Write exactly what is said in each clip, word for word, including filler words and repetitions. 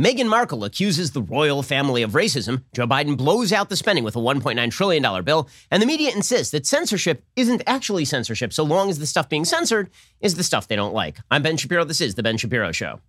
Meghan Markle accuses the royal family of racism, Joe Biden blows out the spending with a one point nine trillion dollars bill, and the media insists that censorship isn't actually censorship so long as the stuff being censored is the stuff they don't like. I'm Ben Shapiro. This is The Ben Shapiro Show.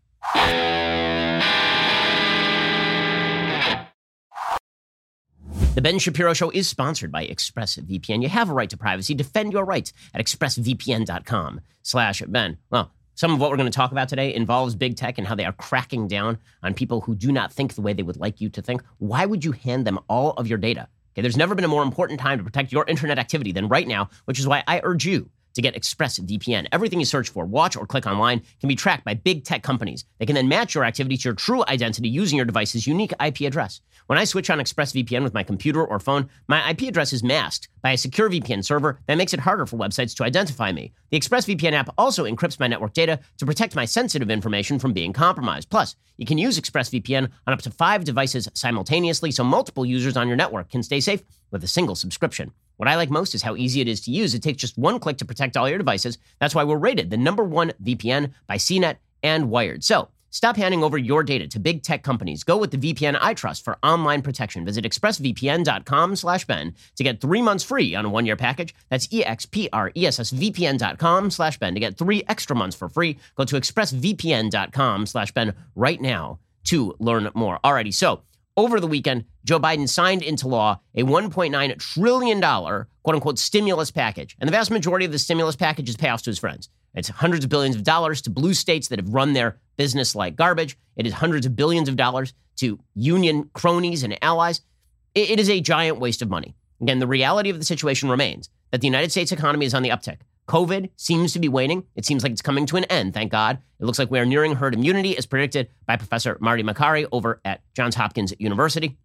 The Ben Shapiro Show is sponsored by ExpressVPN. You have a right to privacy. Defend your rights at express v p n dot com slash Ben. Well, some of what we're going to talk about today involves big tech and how they are cracking down on people who do not think the way they would like you to think. Why would you hand them all of your data? Okay, there's never been a more important time to protect your internet activity than right now, which is why I urge you to get ExpressVPN. Everything you search for, watch, or click online can be tracked by big tech companies. They can then match your activity to your true identity using your device's unique I P address. When I switch on ExpressVPN with my computer or phone, my I P address is masked by a secure V P N server that makes it harder for websites to identify me. The ExpressVPN app also encrypts my network data to protect my sensitive information from being compromised. Plus, you can use ExpressVPN on up to five devices simultaneously, so multiple users on your network can stay safe with a single subscription. What I like most is how easy it is to use. It takes just one click to protect all your devices. That's why we're rated the number one V P N by C net and Wired. So stop handing over your data to big tech companies. Go with the V P N I trust for online protection. Visit express v p n dot com slash Ben to get three months free on a one-year package. That's E X P R E S S V P N dot com slash Ben to get three extra months for free. Go to express v p n dot com slash Ben right now to learn more. Alrighty, so over the weekend, Joe Biden signed into law a one point nine trillion dollars quote-unquote stimulus package. And the vast majority of the stimulus package is passed to his friends. It's hundreds of billions of dollars to blue states that have run their business like garbage. It is hundreds of billions of dollars to union cronies and allies. It, it is a giant waste of money. Again, the reality of the situation remains that the United States economy is on the uptick. COVID seems to be waning. It seems like it's coming to an end, thank God. It looks like we are nearing herd immunity, as predicted by Professor Marty Makary over at Johns Hopkins University.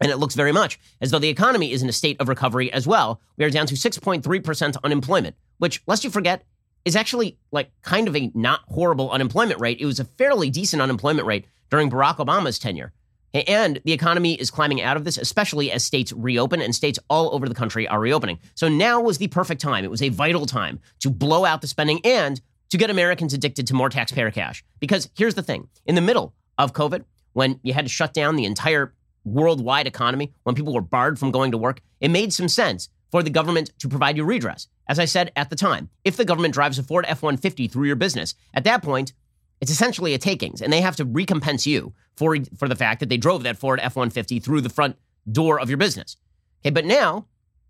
And it looks very much as though the economy is in a state of recovery as well. We are down to six point three percent unemployment, which, lest you forget, is actually like kind of a not horrible unemployment rate. It was a fairly decent unemployment rate during Barack Obama's tenure. And the economy is climbing out of this, especially as states reopen, and states all over the country are reopening. So now was the perfect time. It was a vital time to blow out the spending and to get Americans addicted to more taxpayer cash. Because here's the thing. In the middle of COVID, when you had to shut down the entire worldwide economy, when people were barred from going to work, it made some sense for the government to provide you redress. As I said at the time, if the government drives a Ford F one fifty through your business, at that point, it's essentially a takings, and they have to recompense you for, for the fact that they drove that Ford F one fifty through the front door of your business. Okay, but now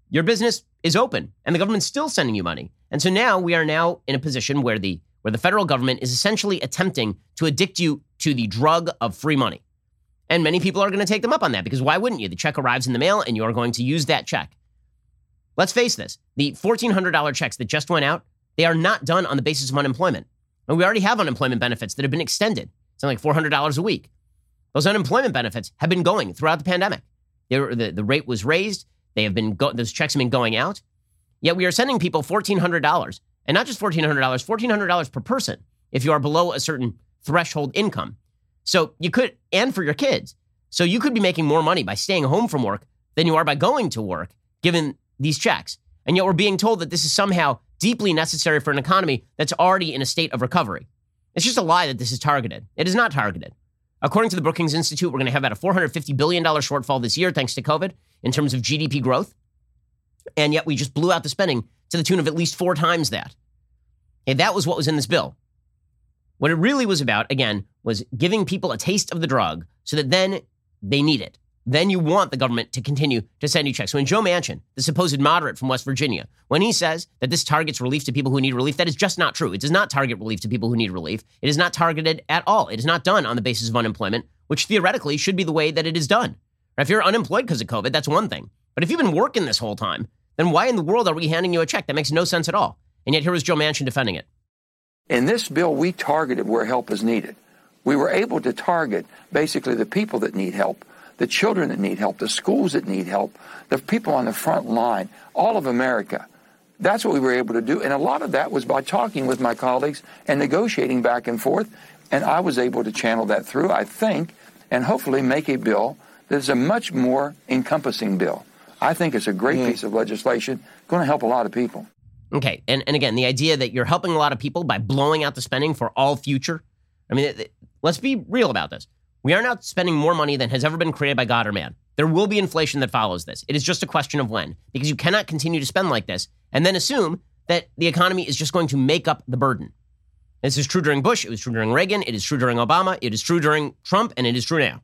your business is open, and the government's still sending you money. And so now we are now in a position where the, where the federal government is essentially attempting to addict you to the drug of free money. And many people are going to take them up on that, because why wouldn't you? The check arrives in the mail, and you are going to use that check. Let's face this. The fourteen hundred dollars checks that just went out, they are not done on the basis of unemployment. And we already have unemployment benefits that have been extended. It's like four hundred dollars a week. Those unemployment benefits have been going throughout the pandemic. They were, the, the rate was raised. They have been go- those checks have been going out. Yet we are sending people fourteen hundred dollars, and not just fourteen hundred dollars, fourteen hundred dollars per person if you are below a certain threshold income. So you could, and for your kids. So you could be making more money by staying home from work than you are by going to work, given these checks. And yet we're being told that this is somehow deeply necessary for an economy that's already in a state of recovery. It's just a lie that this is targeted. It is not targeted. According to the Brookings Institute, we're going to have about a four hundred fifty billion dollars shortfall this year, thanks to COVID, in terms of G D P growth. And yet we just blew out the spending to the tune of at least four times that. And that was what was in this bill. What it really was about, again, was giving people a taste of the drug so that then they need it. Then you want the government to continue to send you checks. When Joe Manchin, the supposed moderate from West Virginia, when he says that this targets relief to people who need relief, that is just not true. It does not target relief to people who need relief. It is not targeted at all. It is not done on the basis of unemployment, which theoretically should be the way that it is done. Now, if you're unemployed because of COVID, that's one thing. But if you've been working this whole time, then why in the world are we handing you a check? That makes no sense at all. And yet here was Joe Manchin defending it. In this bill, we targeted where help is needed. We were able to target basically the people that need help, the children that need help, the schools that need help, the people on the front line, all of America. That's what we were able to do. And a lot of that was by talking with my colleagues and negotiating back and forth. And I was able to channel that through, I think, and hopefully make a bill that is a much more encompassing bill. I think it's a great mm. piece of legislation, going to help a lot of people. Okay. And, and again, the idea that you're helping a lot of people by blowing out the spending for all future. I mean, it, it, let's be real about this. We are now spending more money than has ever been created by God or man. There will be inflation that follows this. It is just a question of when, because you cannot continue to spend like this and then assume that the economy is just going to make up the burden. This is true during Bush. It was true during Reagan. It is true during Obama. It is true during Trump. And it is true now.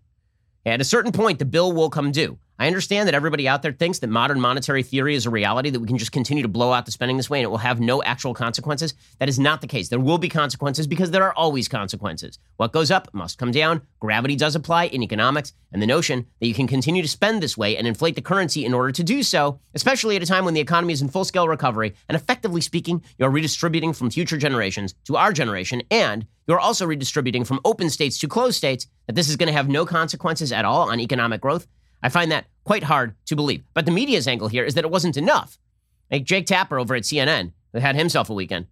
At a certain point, the bill will come due. I understand that everybody out there thinks that modern monetary theory is a reality, that we can just continue to blow out the spending this way and it will have no actual consequences. That is not the case. There will be consequences because there are always consequences. What goes up must come down. Gravity does apply in economics, and the notion that you can continue to spend this way and inflate the currency in order to do so, especially at a time when the economy is in full-scale recovery, and effectively speaking, you're redistributing from future generations to our generation, and you're also redistributing from open states to closed states, that this is going to have no consequences at all on economic growth. I find that quite hard to believe. But the media's angle here is that it wasn't enough. Like Jake Tapper over at C N N, who had himself a weekend,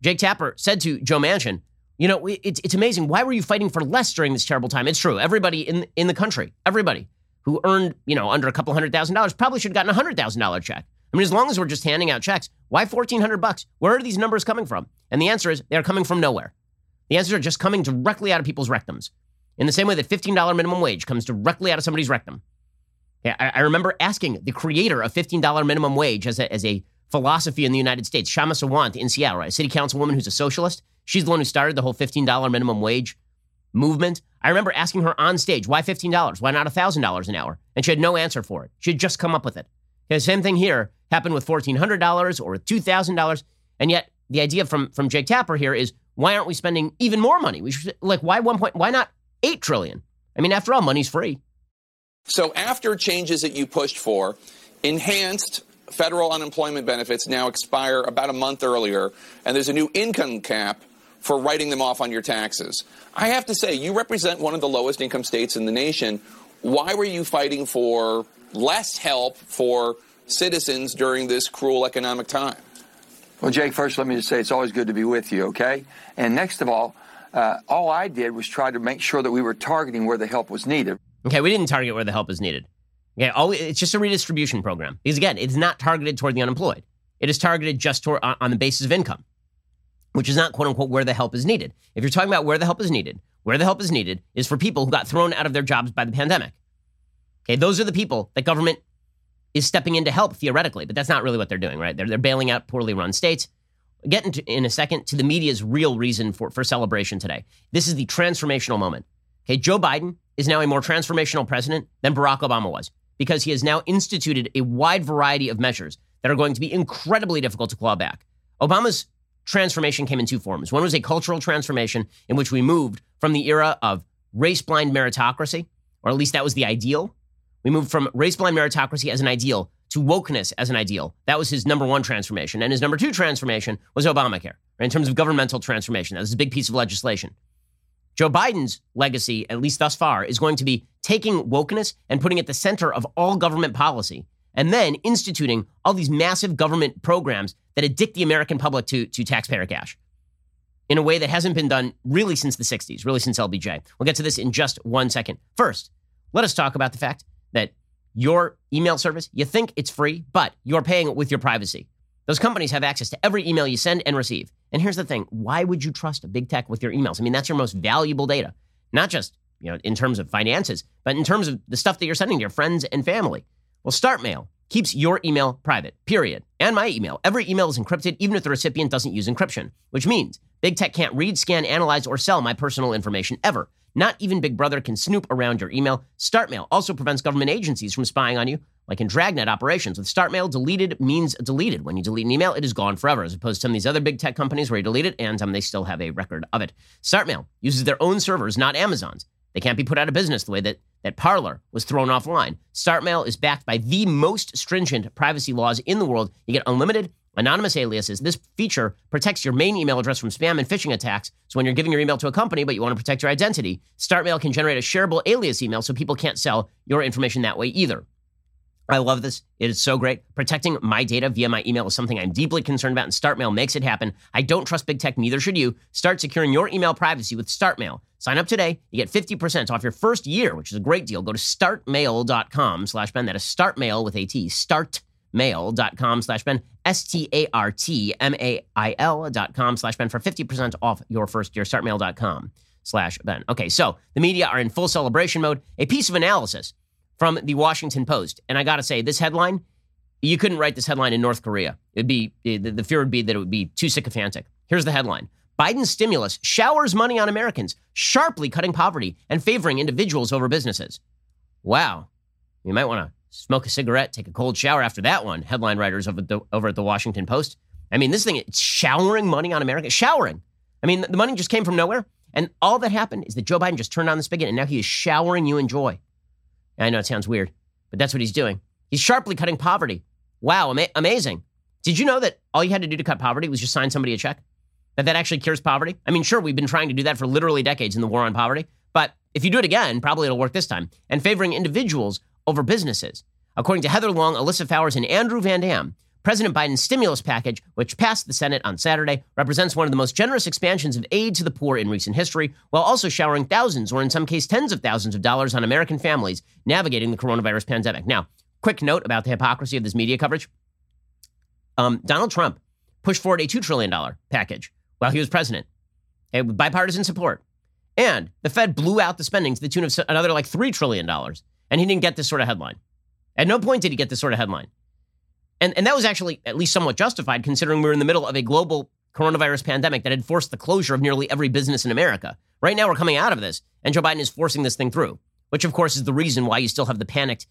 Jake Tapper said to Joe Manchin, you know, it's, it's amazing. Why were you fighting for less during this terrible time? It's true. Everybody in, in the country, everybody who earned, you know, under a couple hundred thousand dollars probably should have gotten a hundred thousand dollar check. I mean, as long as we're just handing out checks, why fourteen hundred bucks? Where are these numbers coming from? And the answer is they're coming from nowhere. The answers are just coming directly out of people's rectums. In the same way that fifteen dollars minimum wage comes directly out of somebody's rectum. Yeah, I, I remember asking the creator of fifteen dollars minimum wage as a, as a philosophy in the United States, Shama Sawant in Seattle, right? A city councilwoman who's a socialist. She's the one who started the whole fifteen dollars minimum wage movement. I remember asking her on stage, why fifteen dollars? Why not one thousand dollars an hour? And she had no answer for it. She had just come up with it. The same thing here happened with fourteen hundred dollars or two thousand dollars. And yet the idea from, from Jake Tapper here is, why aren't we spending even more money? We should, like, why one point, why not eight trillion dollars? I mean, after all, money's free. So after changes that you pushed for, enhanced federal unemployment benefits now expire about a month earlier, and there's a new income cap for writing them off on your taxes. I have to say, you represent one of the lowest income states in the nation. Why were you fighting for less help for citizens during this cruel economic time? Well, Jake, first, let me just say it's always good to be with you, okay? And next of all, uh, all I did was try to make sure that we were targeting where the help was needed. Okay, we didn't target where the help is needed. Okay, all, it's just a redistribution program. Because again, it's not targeted toward the unemployed. It is targeted just toward, on, on the basis of income, which is not, quote unquote, where the help is needed. If you're talking about where the help is needed, where the help is needed is for people who got thrown out of their jobs by the pandemic. Okay, those are the people that government is stepping in to help theoretically, but that's not really what they're doing, right? They're, they're bailing out poorly run states. Get into, in a second to the media's real reason for, for celebration today. This is the transformational moment. Okay, Joe Biden is now a more transformational president than Barack Obama was, because he has now instituted a wide variety of measures that are going to be incredibly difficult to claw back. Obama's transformation came in two forms. One was a cultural transformation in which we moved from the era of race-blind meritocracy, or at least that was the ideal. We moved from race-blind meritocracy as an ideal to wokeness as an ideal. That was his number one transformation. And his number two transformation was Obamacare, right, in terms of governmental transformation. That was a big piece of legislation. Joe Biden's legacy, at least thus far, is going to be taking wokeness and putting it at the center of all government policy, and then instituting all these massive government programs that addict the American public to, to taxpayer cash in a way that hasn't been done really since the sixties, really since L B J. We'll get to this in just one second. First, let us talk about the fact that your email service, you think it's free, but you're paying with your privacy. Those companies have access to every email you send and receive. And here's the thing. Why would you trust big tech with your emails? I mean, that's your most valuable data, not just, you know, in terms of finances, but in terms of the stuff that you're sending to your friends and family. Well, StartMail keeps your email private, period. And my email. Every email is encrypted, even if the recipient doesn't use encryption, which means big tech can't read, scan, analyze, or sell my personal information ever. Not even Big Brother can snoop around your email. StartMail also prevents government agencies from spying on you, like in dragnet operations. With StartMail, deleted means deleted. When you delete an email, it is gone forever, as opposed to some of these other big tech companies where you delete it and um, they still have a record of it. StartMail uses their own servers, not Amazon's. They can't be put out of business the way that, that Parler was thrown offline. StartMail is backed by the most stringent privacy laws in the world. You get unlimited anonymous aliases. This feature protects your main email address from spam and phishing attacks. So when you're giving your email to a company, but you want to protect your identity, StartMail can generate a shareable alias email so people can't sell your information that way either. I love this. It is so great. Protecting my data via my email is something I'm deeply concerned about, and StartMail makes it happen. I don't trust big tech, neither should you. Start securing your email privacy with StartMail. Sign up today. You get fifty percent off your first year, which is a great deal. Go to startmail.com slash Ben. That is StartMail with a T. StartMail.com slash Ben. S-T-A-R-T-M-A-I-L dot com slash Ben for fifty percent off your first year. StartMail.com slash Ben. Okay, so the media are in full celebration mode. A piece of analysis from the Washington Post. And I got to say, this headline, you couldn't write this headline in North Korea. It'd be, the fear would be that it would be too sycophantic. Here's the headline. Biden's stimulus showers money on Americans, sharply cutting poverty and favoring individuals over businesses. Wow. You might want to smoke a cigarette, take a cold shower after that one, headline writers over, the, over at the Washington Post. I mean, this thing, it's showering money on America. Showering. I mean, the money just came from nowhere. And all that happened is that Joe Biden just turned on the spigot, and now he is showering you in joy. I know it sounds weird, but that's what he's doing. He's sharply cutting poverty. Wow, ama- amazing. Did you know that all you had to do to cut poverty was just sign somebody a check? That that actually cures poverty? I mean, sure, we've been trying to do that for literally decades in the war on poverty, but if you do it again, probably it'll work this time. And favoring individuals over businesses. According to Heather Long, Alyssa Fowers, and Andrew Van Dam, President Biden's stimulus package, which passed the Senate on Saturday, represents one of the most generous expansions of aid to the poor in recent history, while also showering thousands, or in some cases tens of thousands of dollars on American families navigating the coronavirus pandemic. Now, quick note about the hypocrisy of this media coverage. Um, Donald Trump pushed forward a two trillion dollars package while he was president, okay, with bipartisan support. And the Fed blew out the spending to the tune of another like three trillion dollars. And he didn't get this sort of headline. At no point did he get this sort of headline. And, and that was actually at least somewhat justified, considering we're in the middle of a global coronavirus pandemic that had forced the closure of nearly every business in America. Right now, we're coming out of this, and Joe Biden is forcing this thing through, which, of course, is the reason why you still have the panicked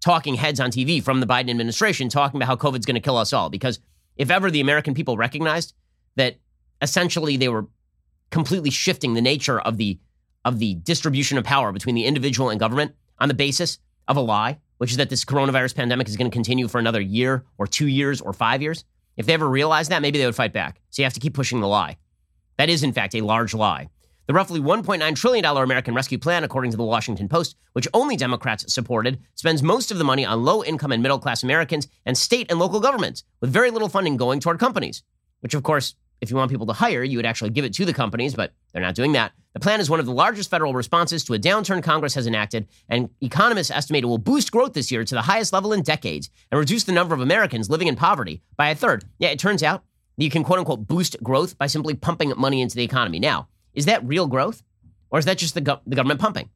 talking heads on T V from the Biden administration talking about how COVID's going to kill us all. Because if ever the American people recognized that essentially they were completely shifting the nature of the, of the distribution of power between the individual and government on the basis of a lie, which is that this coronavirus pandemic is going to continue for another year or two years or five years. If they ever realized that, maybe they would fight back. So you have to keep pushing the lie. That is, in fact, a large lie. The roughly one point nine trillion dollars American Rescue Plan, according to the Washington Post, which only Democrats supported, spends most of the money on low-income and middle-class Americans and state and local governments, with very little funding going toward companies, which, of course, if you want people to hire, you would actually give it to the companies, but they're not doing that. The plan is one of the largest federal responses to a downturn Congress has enacted, and economists estimate it will boost growth this year to the highest level in decades and reduce the number of Americans living in poverty by a third. Yeah, it turns out that you can quote-unquote boost growth by simply pumping money into the economy. Now, is that real growth, or is that just the, go- the government pumping?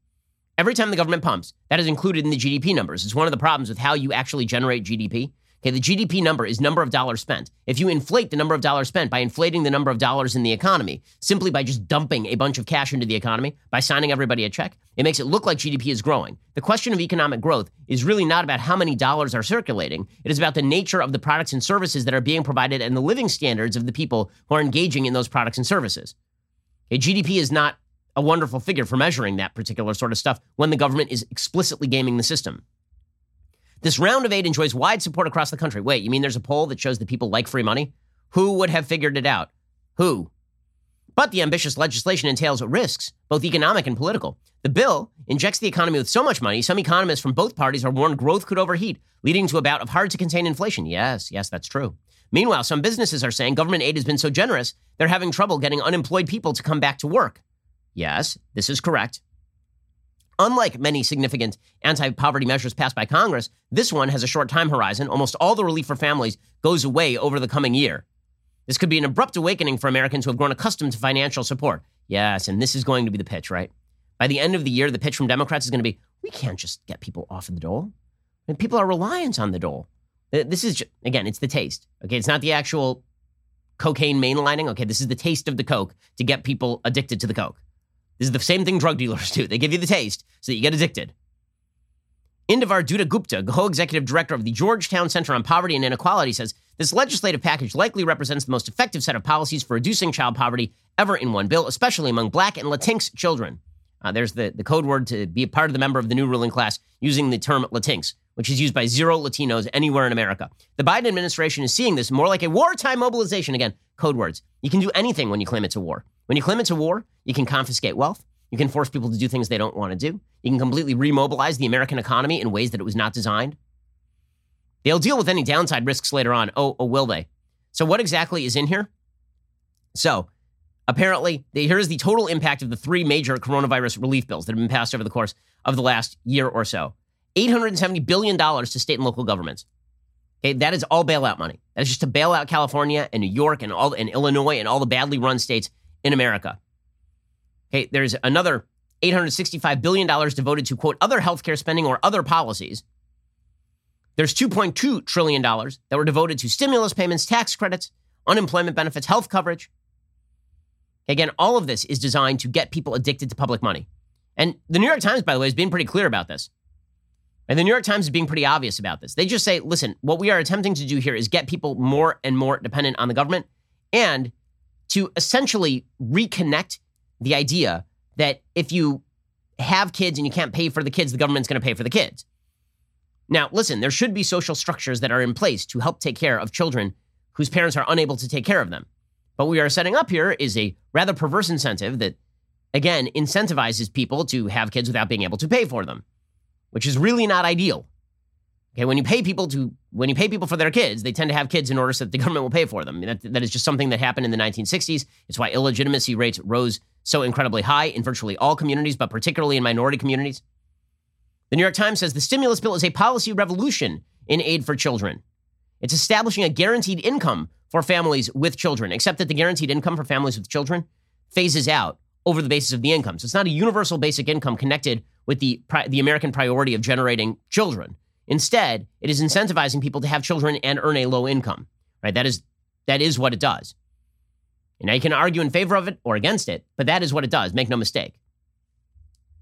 Every time the government pumps, that is included in the G D P numbers. It's one of the problems with how you actually generate G D P. Okay, the G D P number is number of dollars spent. If you inflate the number of dollars spent by inflating the number of dollars in the economy, simply by just dumping a bunch of cash into the economy, by signing everybody a check, it makes it look like G D P is growing. The question of economic growth is really not about how many dollars are circulating. It is about the nature of the products and services that are being provided and the living standards of the people who are engaging in those products and services. Okay, G D P is not a wonderful figure for measuring that particular sort of stuff when the government is explicitly gaming the system. This round of aid enjoys wide support across the country. Wait, you mean there's a poll that shows that people like free money? Who would have figured it out? Who? But the ambitious legislation entails risks, both economic and political. The bill injects the economy with so much money, some economists from both parties are warned growth could overheat, leading to a bout of hard-to-contain inflation. Yes, yes, that's true. Meanwhile, some businesses are saying government aid has been so generous, they're having trouble getting unemployed people to come back to work. Yes, this is correct. Unlike many significant anti-poverty measures passed by Congress, this one has a short time horizon. Almost all the relief for families goes away over the coming year. This could be an abrupt awakening for Americans who have grown accustomed to financial support. Yes, and this is going to be the pitch, right? By the end of the year, the pitch from Democrats is going to be, we can't just get people off of the dole. And people are reliant on the dole. This is, just, again, it's the taste. Okay, it's not the actual cocaine mainlining. Okay, this is the taste of the coke to get people addicted to the coke. This is the same thing drug dealers do. They give you the taste so that you get addicted. Indivar Dutta Gupta, co-executive director of the Georgetown Center on Poverty and Inequality, says this legislative package likely represents the most effective set of policies for reducing child poverty ever in one bill, especially among Black and Latinx children. Uh, there's the, the code word to be a part of the member of the new ruling class using the term Latinx, which is used by zero Latinos anywhere in America. The Biden administration is seeing this more like a wartime mobilization. Again, code words. You can do anything when you claim it's a war. When you claim it's a war, you can confiscate wealth. You can force people to do things they don't want to do. You can completely remobilize the American economy in ways that it was not designed. They'll deal with any downside risks later on. Oh, oh will they? So what exactly is in here? So apparently, the, here is the total impact of the three major coronavirus relief bills that have been passed over the course of the last year or so. eight hundred seventy billion dollars to state and local governments. Okay, that is all bailout money. That is just to bail out California and New York and all and Illinois and all the badly run states in America. Okay, there's another eight hundred sixty-five billion dollars devoted to, quote, other healthcare spending or other policies. There's two point two trillion dollars that were devoted to stimulus payments, tax credits, unemployment benefits, health coverage. Again, all of this is designed to get people addicted to public money. And the New York Times, by the way, is being pretty clear about this. And the New York Times is being pretty obvious about this. They just say, listen, what we are attempting to do here is get people more and more dependent on the government and to essentially reconnect the idea that if you have kids and you can't pay for the kids, the government's going to pay for the kids. Now, listen, there should be social structures that are in place to help take care of children whose parents are unable to take care of them. But we are setting up here is a rather perverse incentive that, again, incentivizes people to have kids without being able to pay for them, which is really not ideal. Okay, when you pay people to when you pay people for their kids, they tend to have kids in order so that the government will pay for them. That, that is just something that happened in the nineteen sixties. It's why illegitimacy rates rose so incredibly high in virtually all communities, but particularly in minority communities. The New York Times says the stimulus bill is a policy revolution in aid for children. It's establishing a guaranteed income for families with children, except that the guaranteed income for families with children phases out over the basis of the income. So it's not a universal basic income connected with the, the American priority of generating children. Instead, it is incentivizing people to have children and earn a low income, right? That is, that is what it does. And now you can argue in favor of it or against it, but that is what it does. Make no mistake.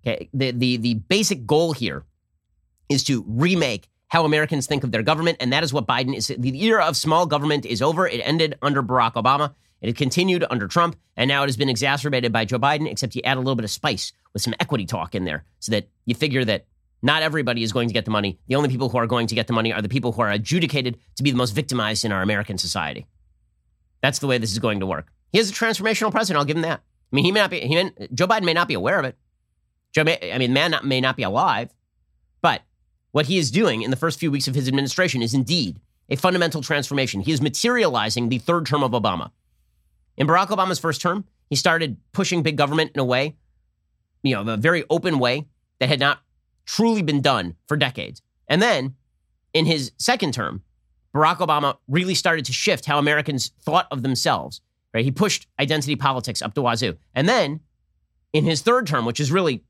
Okay. The, the, the basic goal here is to remake how Americans think of their government, and that is what Biden is. The era of small government is over. It ended under Barack Obama. It continued under Trump, and now it has been exacerbated by Joe Biden, except you add a little bit of spice with some equity talk in there so that you figure that not everybody is going to get the money. The only people who are going to get the money are the people who are adjudicated to be the most victimized in our American society. That's the way this is going to work. He is a transformational president. I'll give him that. I mean, he may not be, he may, Joe Biden may not be aware of it. Joe may, I mean, man not, may not be alive, but what he is doing in the first few weeks of his administration is indeed a fundamental transformation. He is materializing the third term of Obama. In Barack Obama's first term, he started pushing big government in a way, you know, a very open way that had not truly been done for decades. And then in his second term, Barack Obama really started to shift how Americans thought of themselves, right? He pushed identity politics up the wazoo. And then in his third term, which is really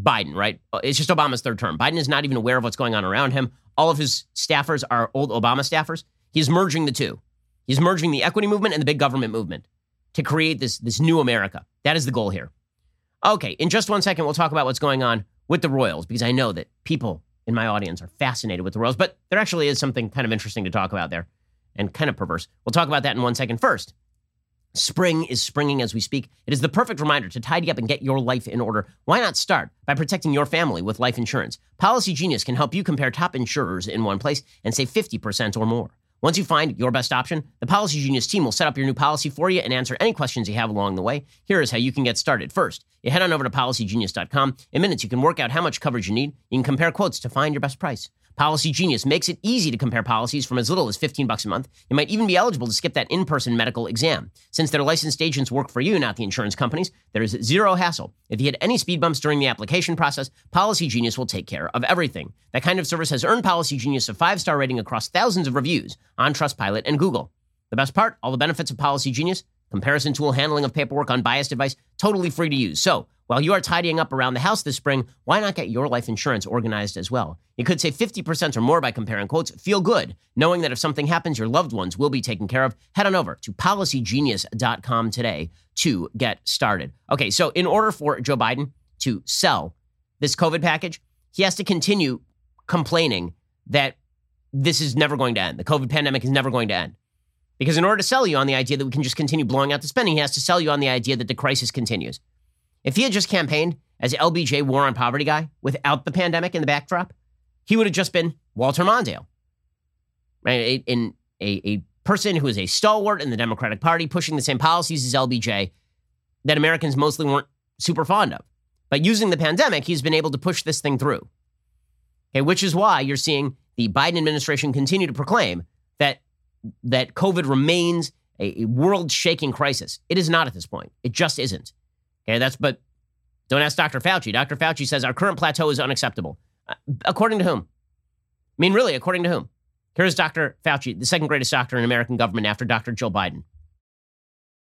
Biden, right? It's just Obama's third term. Biden is not even aware of what's going on around him. All of his staffers are old Obama staffers. He's merging the two. He's merging the equity movement and the big government movement to create this, this new America. That is the goal here. Okay, in just one second, we'll talk about what's going on with the Royals, because I know that people in my audience are fascinated with the Royals, but there actually is something kind of interesting to talk about there and kind of perverse. We'll talk about that in one second. First, spring is springing as we speak. It is the perfect reminder to tidy up and get your life in order. Why not start by protecting your family with life insurance? Policy Genius can help you compare top insurers in one place and save fifty percent or more. Once you find your best option, the Policy Genius team will set up your new policy for you and answer any questions you have along the way. Here is how you can get started. First, you head on over to policy genius dot com. In minutes, you can work out how much coverage you need. You can compare quotes to find your best price. Policy Genius makes it easy to compare policies from as little as fifteen bucks a month. You might even be eligible to skip that in-person medical exam. Since their licensed agents work for you, not the insurance companies, there is zero hassle. If you hit any speed bumps during the application process, Policy Genius will take care of everything. That kind of service has earned Policy Genius a five-star rating across thousands of reviews on Trustpilot and Google. The best part, all the benefits of Policy Genius comparison tool, handling of paperwork, unbiased advice, totally free to use. So while you are tidying up around the house this spring, why not get your life insurance organized as well? You could save fifty percent or more by comparing quotes. Feel good knowing that if something happens, your loved ones will be taken care of. Head on over to policy genius dot com today to get started. Okay, so in order for Joe Biden to sell this COVID package, he has to continue complaining that this is never going to end. The COVID pandemic is never going to end. Because in order to sell you on the idea that we can just continue blowing out the spending, he has to sell you on the idea that the crisis continues. If he had just campaigned as L B J war on poverty guy without the pandemic in the backdrop, he would have just been Walter Mondale, right? In a, a, a person who is a stalwart in the Democratic Party pushing the same policies as L B J that Americans mostly weren't super fond of. But using the pandemic, he's been able to push this thing through, okay, which is why you're seeing the Biden administration continue to proclaim that that COVID remains a, a world-shaking crisis. It is not at this point. It just isn't. Okay, that's, but don't ask Doctor Fauci. Doctor Fauci says our current plateau is unacceptable. Uh, according to whom? I mean, really, according to whom? Here's Doctor Fauci, the second greatest doctor in American government after Doctor Jill Biden.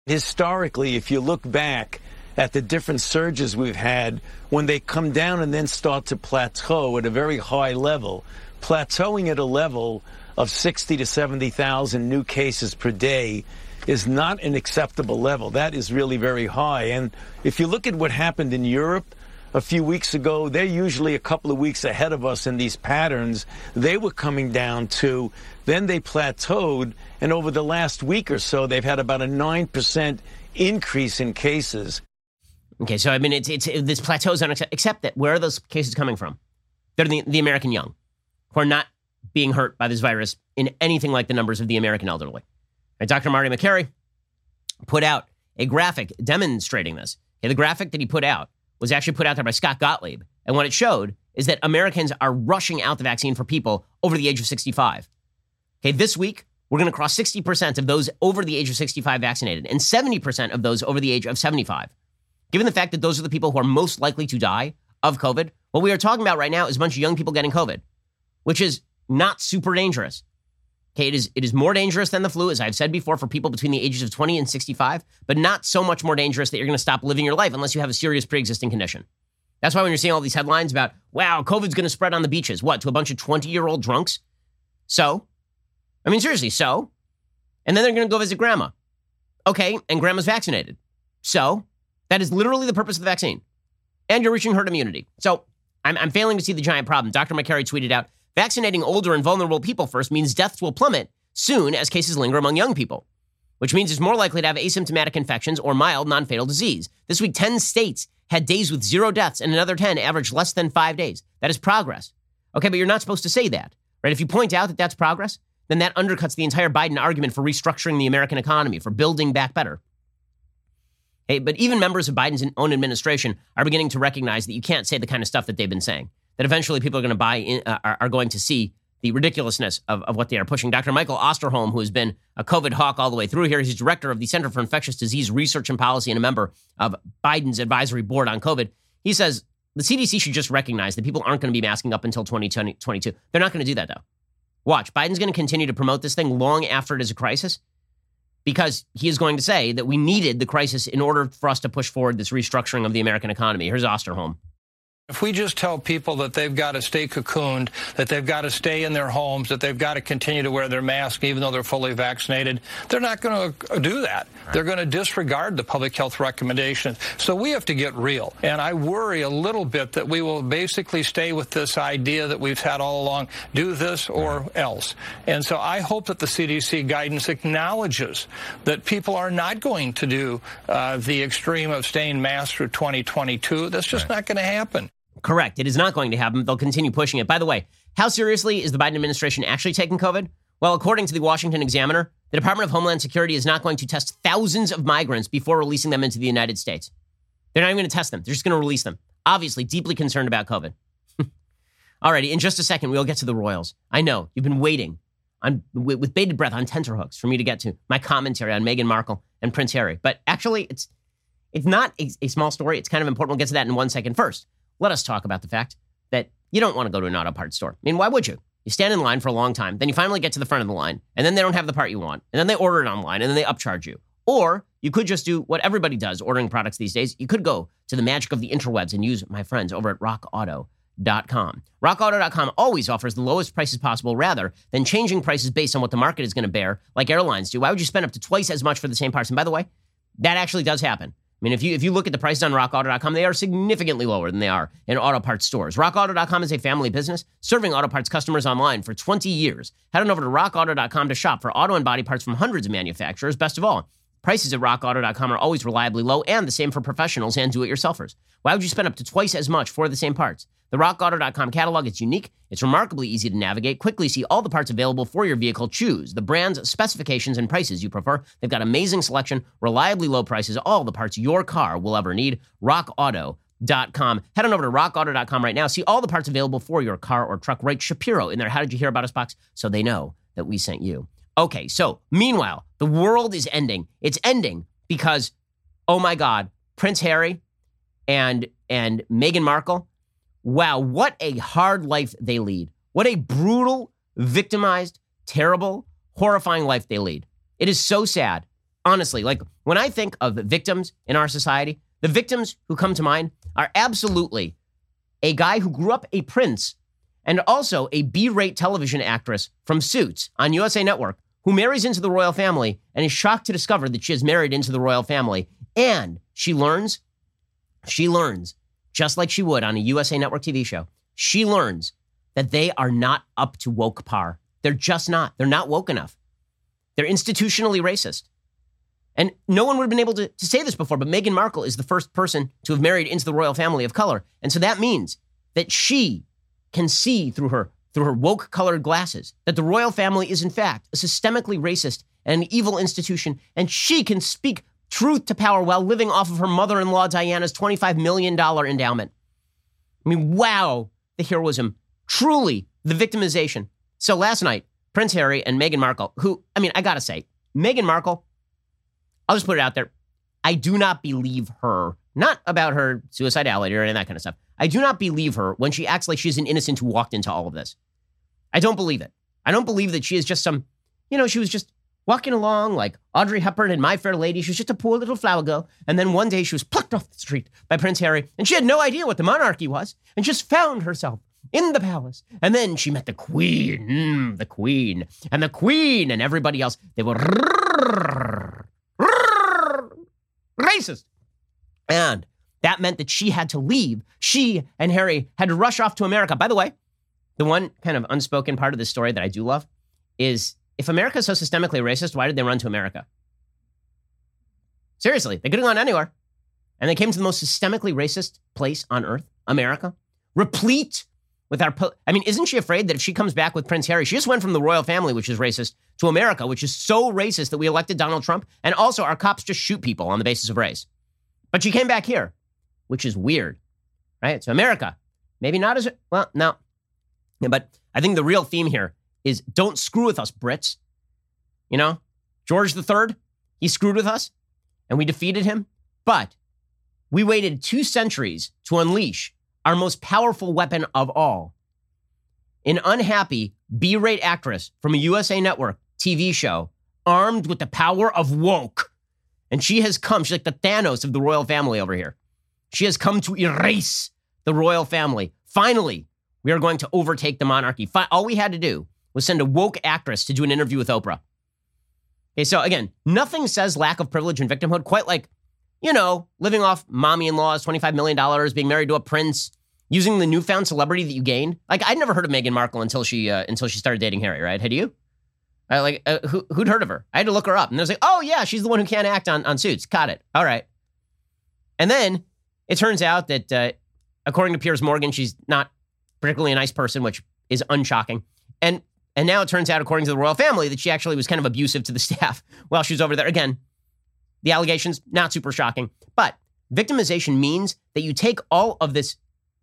Historically, if you look back at the different surges we've had, when they come down and then start to plateau at a very high level, plateauing at a level of sixty to seventy thousand new cases per day is not an acceptable level. That is really very high. And if you look at what happened in Europe a few weeks ago, they're usually a couple of weeks ahead of us in these patterns. They were coming down to, then they plateaued, and over the last week or so, they've had about a nine percent increase in cases. Okay, so I mean, it's it's it, this plateau is unacceptable, except that where are those cases coming from? They're the, the American young, who are not being hurt by this virus in anything like the numbers of the American elderly. And Doctor Marty Makary put out a graphic demonstrating this. Okay, the graphic that he put out was actually put out there by Scott Gottlieb. And what it showed is that Americans are rushing out the vaccine for people over the age of sixty-five. Okay, this week, we're going to cross sixty percent of those over the age of sixty-five vaccinated and seventy percent of those over the age of seventy-five. Given the fact that those are the people who are most likely to die of COVID, what we are talking about right now is a bunch of young people getting COVID, which is not super dangerous. Okay, it is it is more dangerous than the flu, as I've said before, for people between the ages of twenty and sixty-five, but not so much more dangerous that you're going to stop living your life unless you have a serious pre-existing condition. That's why when you're seeing all these headlines about, wow, COVID's going to spread on the beaches, what, to a bunch of twenty-year-old drunks? So, I mean, seriously, so? And then they're going to go visit grandma. Okay, and grandma's vaccinated. So, that is literally the purpose of the vaccine. And you're reaching herd immunity. So I'm, I'm failing to see the giant problem. Doctor Makary tweeted out, vaccinating older and vulnerable people first means deaths will plummet soon as cases linger among young people, which means it's more likely to have asymptomatic infections or mild non-fatal disease. This week, ten states had days with zero deaths and another ten averaged less than five days. That is progress. Okay, but you're not supposed to say that, right? If you point out that that's progress, then that undercuts the entire Biden argument for restructuring the American economy, for building back better. Hey, but even members of Biden's own administration are beginning to recognize that you can't say the kind of stuff that they've been saying, that eventually people are going to buy in, uh, are, are going to see the ridiculousness of, of what they are pushing. Doctor Michael Osterholm, who has been a COVID hawk all the way through here, he's director of the Center for Infectious Disease Research and Policy and a member of Biden's advisory board on COVID. He says the C D C should just recognize that people aren't going to be masking up until twenty twenty-two. They're not going to do that, though. Watch, Biden's going to continue to promote this thing long after it is a crisis, because he is going to say that we needed the crisis in order for us to push forward this restructuring of the American economy. Here's Osterholm. If we just tell people that they've got to stay cocooned, that they've got to stay in their homes, that they've got to continue to wear their mask even though they're fully vaccinated, they're not going to do that. Right. They're going to disregard the public health recommendations. So we have to get real. And I worry a little bit that we will basically stay with this idea that we've had all along, do this or right. else. And so I hope that the C D C guidance acknowledges that people are not going to do uh, the extreme of staying masked through twenty twenty-two. That's just right. not going to happen. Correct. It is not going to happen. They'll continue pushing it. By the way, how seriously is the Biden administration actually taking COVID? Well, according to the Washington Examiner, the Department of Homeland Security is not going to test thousands of migrants before releasing them into the United States. They're not even going to test them. They're just going to release them. Obviously, deeply concerned about COVID. Alrighty, in just a second, we'll get to the Royals. I know, you've been waiting on, with bated breath on tenterhooks for me to get to my commentary on Meghan Markle and Prince Harry. But actually, it's, it's not a, a small story. It's kind of important. We'll get to that in one second. First, let us talk about the fact that you don't want to go to an auto parts store. I mean, why would you? You stand in line for a long time, then you finally get to the front of the line, and then they don't have the part you want, and then they order it online, and then they upcharge you. Or You could just do what everybody does ordering products these days. You could go to the magic of the interwebs and use my friends over at rock auto dot com. rock auto dot com always offers the lowest prices possible rather than changing prices based on what the market is going to bear, like airlines do. Why would you spend up to twice as much for the same parts? And by the way, that actually does happen. I mean, if you if you look at the prices on rock auto dot com, they are significantly lower than they are in auto parts stores. rock auto dot com is a family business serving auto parts customers online for twenty years. Head on over to rock auto dot com to shop for auto and body parts from hundreds of manufacturers. Best of all, prices at rock auto dot com are always reliably low, and the same for professionals and do-it-yourselfers. Why would you spend up to twice as much for the same parts? The rock auto dot com catalog is unique. It's remarkably easy to navigate. Quickly see all the parts available for your vehicle. Choose the brands, specifications, and prices you prefer. They've got amazing selection, reliably low prices, all the parts your car will ever need. rock auto dot com. Head on over to rock auto dot com right now. See all the parts available for your car or truck. Write Shapiro in their How Did You Hear About Us box so they know that we sent you. Okay, so meanwhile, the world is ending. It's ending because, oh my God, Prince Harry and and Meghan Markle, wow, what a hard life they lead. What a brutal, victimized, terrible, horrifying life they lead. It is so sad. Honestly, like when I think of victims in our society, the victims who come to mind are absolutely a guy who grew up a prince and also a B-rate television actress from Suits on U S A Network who marries into the royal family and is shocked to discover that she has married into the royal family. And she learns, she learns, just like she would on a U S A Network T V show, she learns that they are not up to woke par. They're just not. They're not woke enough. They're institutionally racist. And no one would have been able to, to say this before, but Meghan Markle is the first person to have married into the royal family of color. And so that means that she can see through her through her woke colored glasses that the royal family is in fact a systemically racist and an evil institution, and she can speak truth to power while living off of her mother-in-law Diana's twenty-five million dollars endowment. I mean, wow, the heroism, truly the victimization. So last night, Prince Harry and Meghan Markle, who, I mean, I gotta say, Meghan Markle, I'll just put it out there, I do not believe her, not about her suicidality or any of that kind of stuff. I do not believe her when she acts like she's an innocent who walked into all of this. I don't believe it. I don't believe that she is just some, you know, she was just walking along like Audrey Hepburn in My Fair Lady. She was just a poor little flower girl. And then one day she was plucked off the street by Prince Harry and she had no idea what the monarchy was and just found herself in the palace. And then she met the queen, mm, the queen, and the queen and everybody else. They were racist. And that meant that she had to leave. She and Harry had to rush off to America. By the way, the one kind of unspoken part of this story that I do love is if America is so systemically racist, why did they run to America? Seriously, they could have gone anywhere. And they came to the most systemically racist place on earth, America, replete with our... Po- I mean, isn't she afraid that if she comes back with Prince Harry, she just went from the royal family, which is racist, to America, which is so racist that we elected Donald Trump, and also our cops just shoot people on the basis of race. But she came back here, which is weird, right? So America, maybe not as, well, no. Yeah, but I think the real theme here is don't screw with us, Brits. You know, George the Third, he screwed with us and we defeated him, but we waited two centuries to unleash our most powerful weapon of all. An unhappy B-rate actress from a U S A Network T V show armed with the power of woke. And she has come, she's like the Thanos of the royal family over here. She has come to erase the royal family. Finally, we are going to overtake the monarchy. All we had to do was send a woke actress to do an interview with Oprah. Okay, so again, nothing says lack of privilege and victimhood quite like, you know, living off mommy-in-law's twenty-five million dollars, being married to a prince, using the newfound celebrity that you gain. Like, I'd never heard of Meghan Markle until she uh, until she started dating Harry, right? Had you? I, like, uh, who, who'd heard of her? I had to look her up. And I was like, oh yeah, she's the one who can't act on, on Suits. Got it. All right. And then it turns out that, uh, according to Piers Morgan, she's not particularly a nice person, which is unshocking. And and now it turns out, according to the royal family, that she actually was kind of abusive to the staff while she was over there. Again, the allegations, not super shocking. But victimization means that you take all of this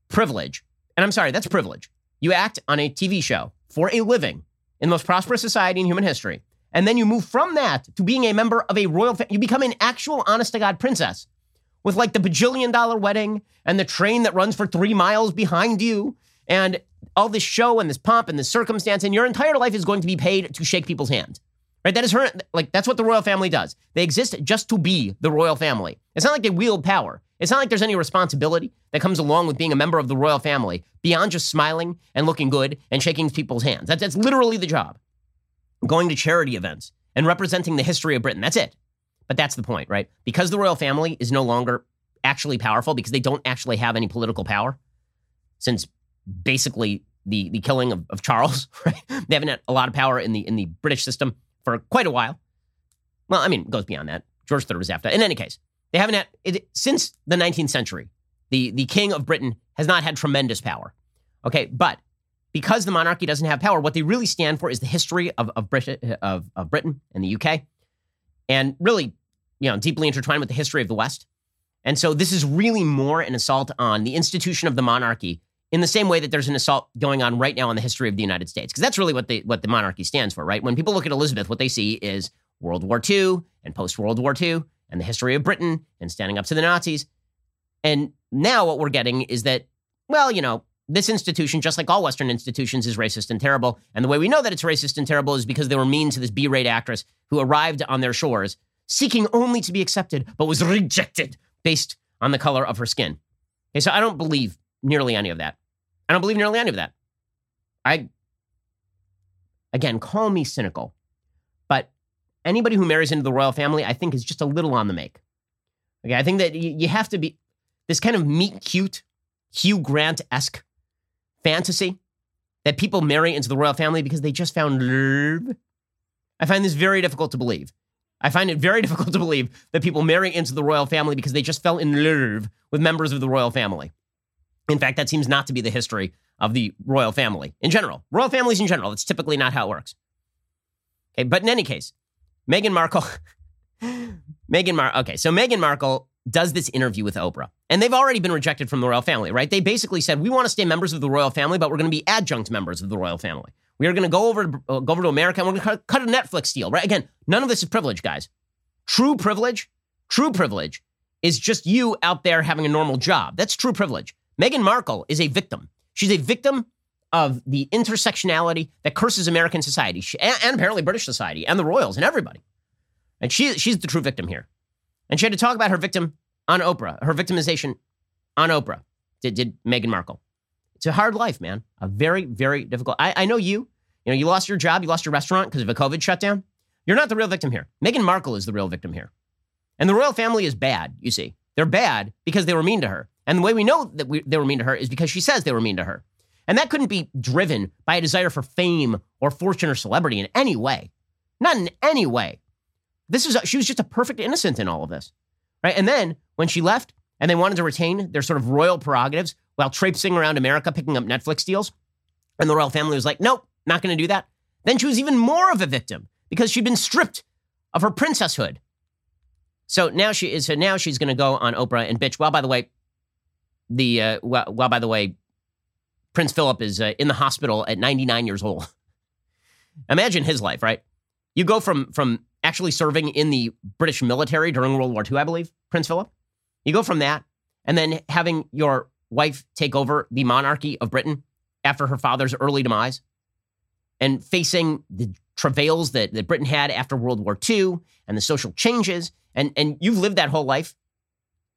privilege, and I'm sorry, that's privilege. You act on a T V show for a living in the most prosperous society in human history. And then you move from that to being a member of a royal family. You become an actual honest-to-God princess, with like the bajillion dollar wedding and the train that runs for three miles behind you and all this show and this pomp and this circumstance, and your entire life is going to be paid to shake people's hands. Right? That is her, like, that's what the royal family does. They exist just to be the royal family. It's not like they wield power. It's not like there's any responsibility that comes along with being a member of the royal family beyond just smiling and looking good and shaking people's hands. That's, that's literally the job. Going to charity events and representing the history of Britain. That's it. But that's the point, right? Because the royal family is no longer actually powerful, because they don't actually have any political power since basically the, the killing of, of Charles, right? They haven't had a lot of power in the in the British system for quite a while. Well, I mean, it goes beyond that. George the third was after that. In any case, they haven't had, it, since the nineteenth century, the, the king of Britain has not had tremendous power. Okay, but because the monarchy doesn't have power, what they really stand for is the history of, of, Brit- of, of Britain and the U K, and really, you know, deeply intertwined with the history of the West. And so this is really more an assault on the institution of the monarchy in the same way that there's an assault going on right now on the history of the United States, because that's really what the, what the monarchy stands for, right? When people look at Elizabeth, what they see is World War Two and post-World War Two and the history of Britain and standing up to the Nazis. And now what we're getting is that, well, you know, this institution, just like all Western institutions, is racist and terrible. And the way we know that it's racist and terrible is because they were mean to this B-rate actress who arrived on their shores seeking only to be accepted, but was rejected based on the color of her skin. Okay, so I don't believe nearly any of that. I don't believe nearly any of that. I, again, call me cynical, but anybody who marries into the royal family, I think, is just a little on the make. Okay, I think that you have to be this kind of meet-cute, Hugh Grant-esque fantasy that people marry into the royal family because they just found love. I find this very difficult to believe. I find it very difficult to believe that people marry into the royal family because they just fell in love with members of the royal family. In fact, that seems not to be the history of the royal family in general. Royal families in general, that's typically not how it works. Okay, but in any case, Meghan Markle, Meghan Mar- okay, so Meghan Markle does this interview with Oprah. And they've already been rejected from the royal family, right? They basically said, we want to stay members of the royal family, but we're going to be adjunct members of the royal family. We are going to go over to, uh, go over to America, and we're going to cut a Netflix deal, right? Again, none of this is privilege, guys. True privilege, true privilege is just you out there having a normal job. That's true privilege. Meghan Markle is a victim. She's a victim of the intersectionality that curses American society, she, and, and apparently British society, and the royals, and everybody. And she she's the true victim here. And she had to talk about her victim on Oprah, her victimization on Oprah, did, did Meghan Markle. It's a hard life, man. A very, very difficult. I, I know you, you know, you lost your job, you lost your restaurant because of a COVID shutdown. You're not the real victim here. Meghan Markle is the real victim here. And the royal family is bad, you see. They're bad because they were mean to her. And the way we know that we, they were mean to her is because she says they were mean to her. And that couldn't be driven by a desire for fame or fortune or celebrity in any way. Not in any way. This is, she was just a perfect innocent in all of this, right? And then when she left and they wanted to retain their sort of royal prerogatives while traipsing around America, picking up Netflix deals, and the royal family was like, nope, not going to do that. Then she was even more of a victim because she'd been stripped of her princesshood. So now she is, so now she's going to go on Oprah and bitch. Well, by the way, the, uh, well, well, by the way, Prince Philip is uh, in the hospital at ninety-nine years old. Imagine his life, right? You go from, from, actually serving in the British military during World War Two, I believe, Prince Philip. You go from that, and then having your wife take over the monarchy of Britain after her father's early demise, and facing the travails that, that Britain had after World War Two, and the social changes, and, and you've lived that whole life,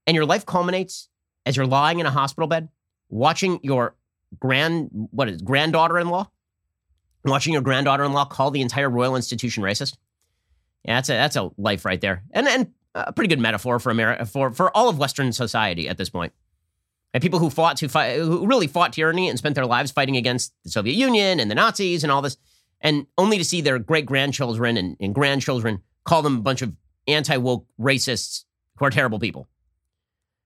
and your life culminates as you're lying in a hospital bed, watching your grand, what is granddaughter-in-law, watching your granddaughter-in-law call the entire royal institution racist. Yeah, that's a, that's a life right there. And and a pretty good metaphor for America, for, for all of Western society at this point. And people who fought, who, fight, who really fought tyranny and spent their lives fighting against the Soviet Union and the Nazis and all this, and only to see their great-grandchildren and, and grandchildren call them a bunch of anti-woke racists who are terrible people.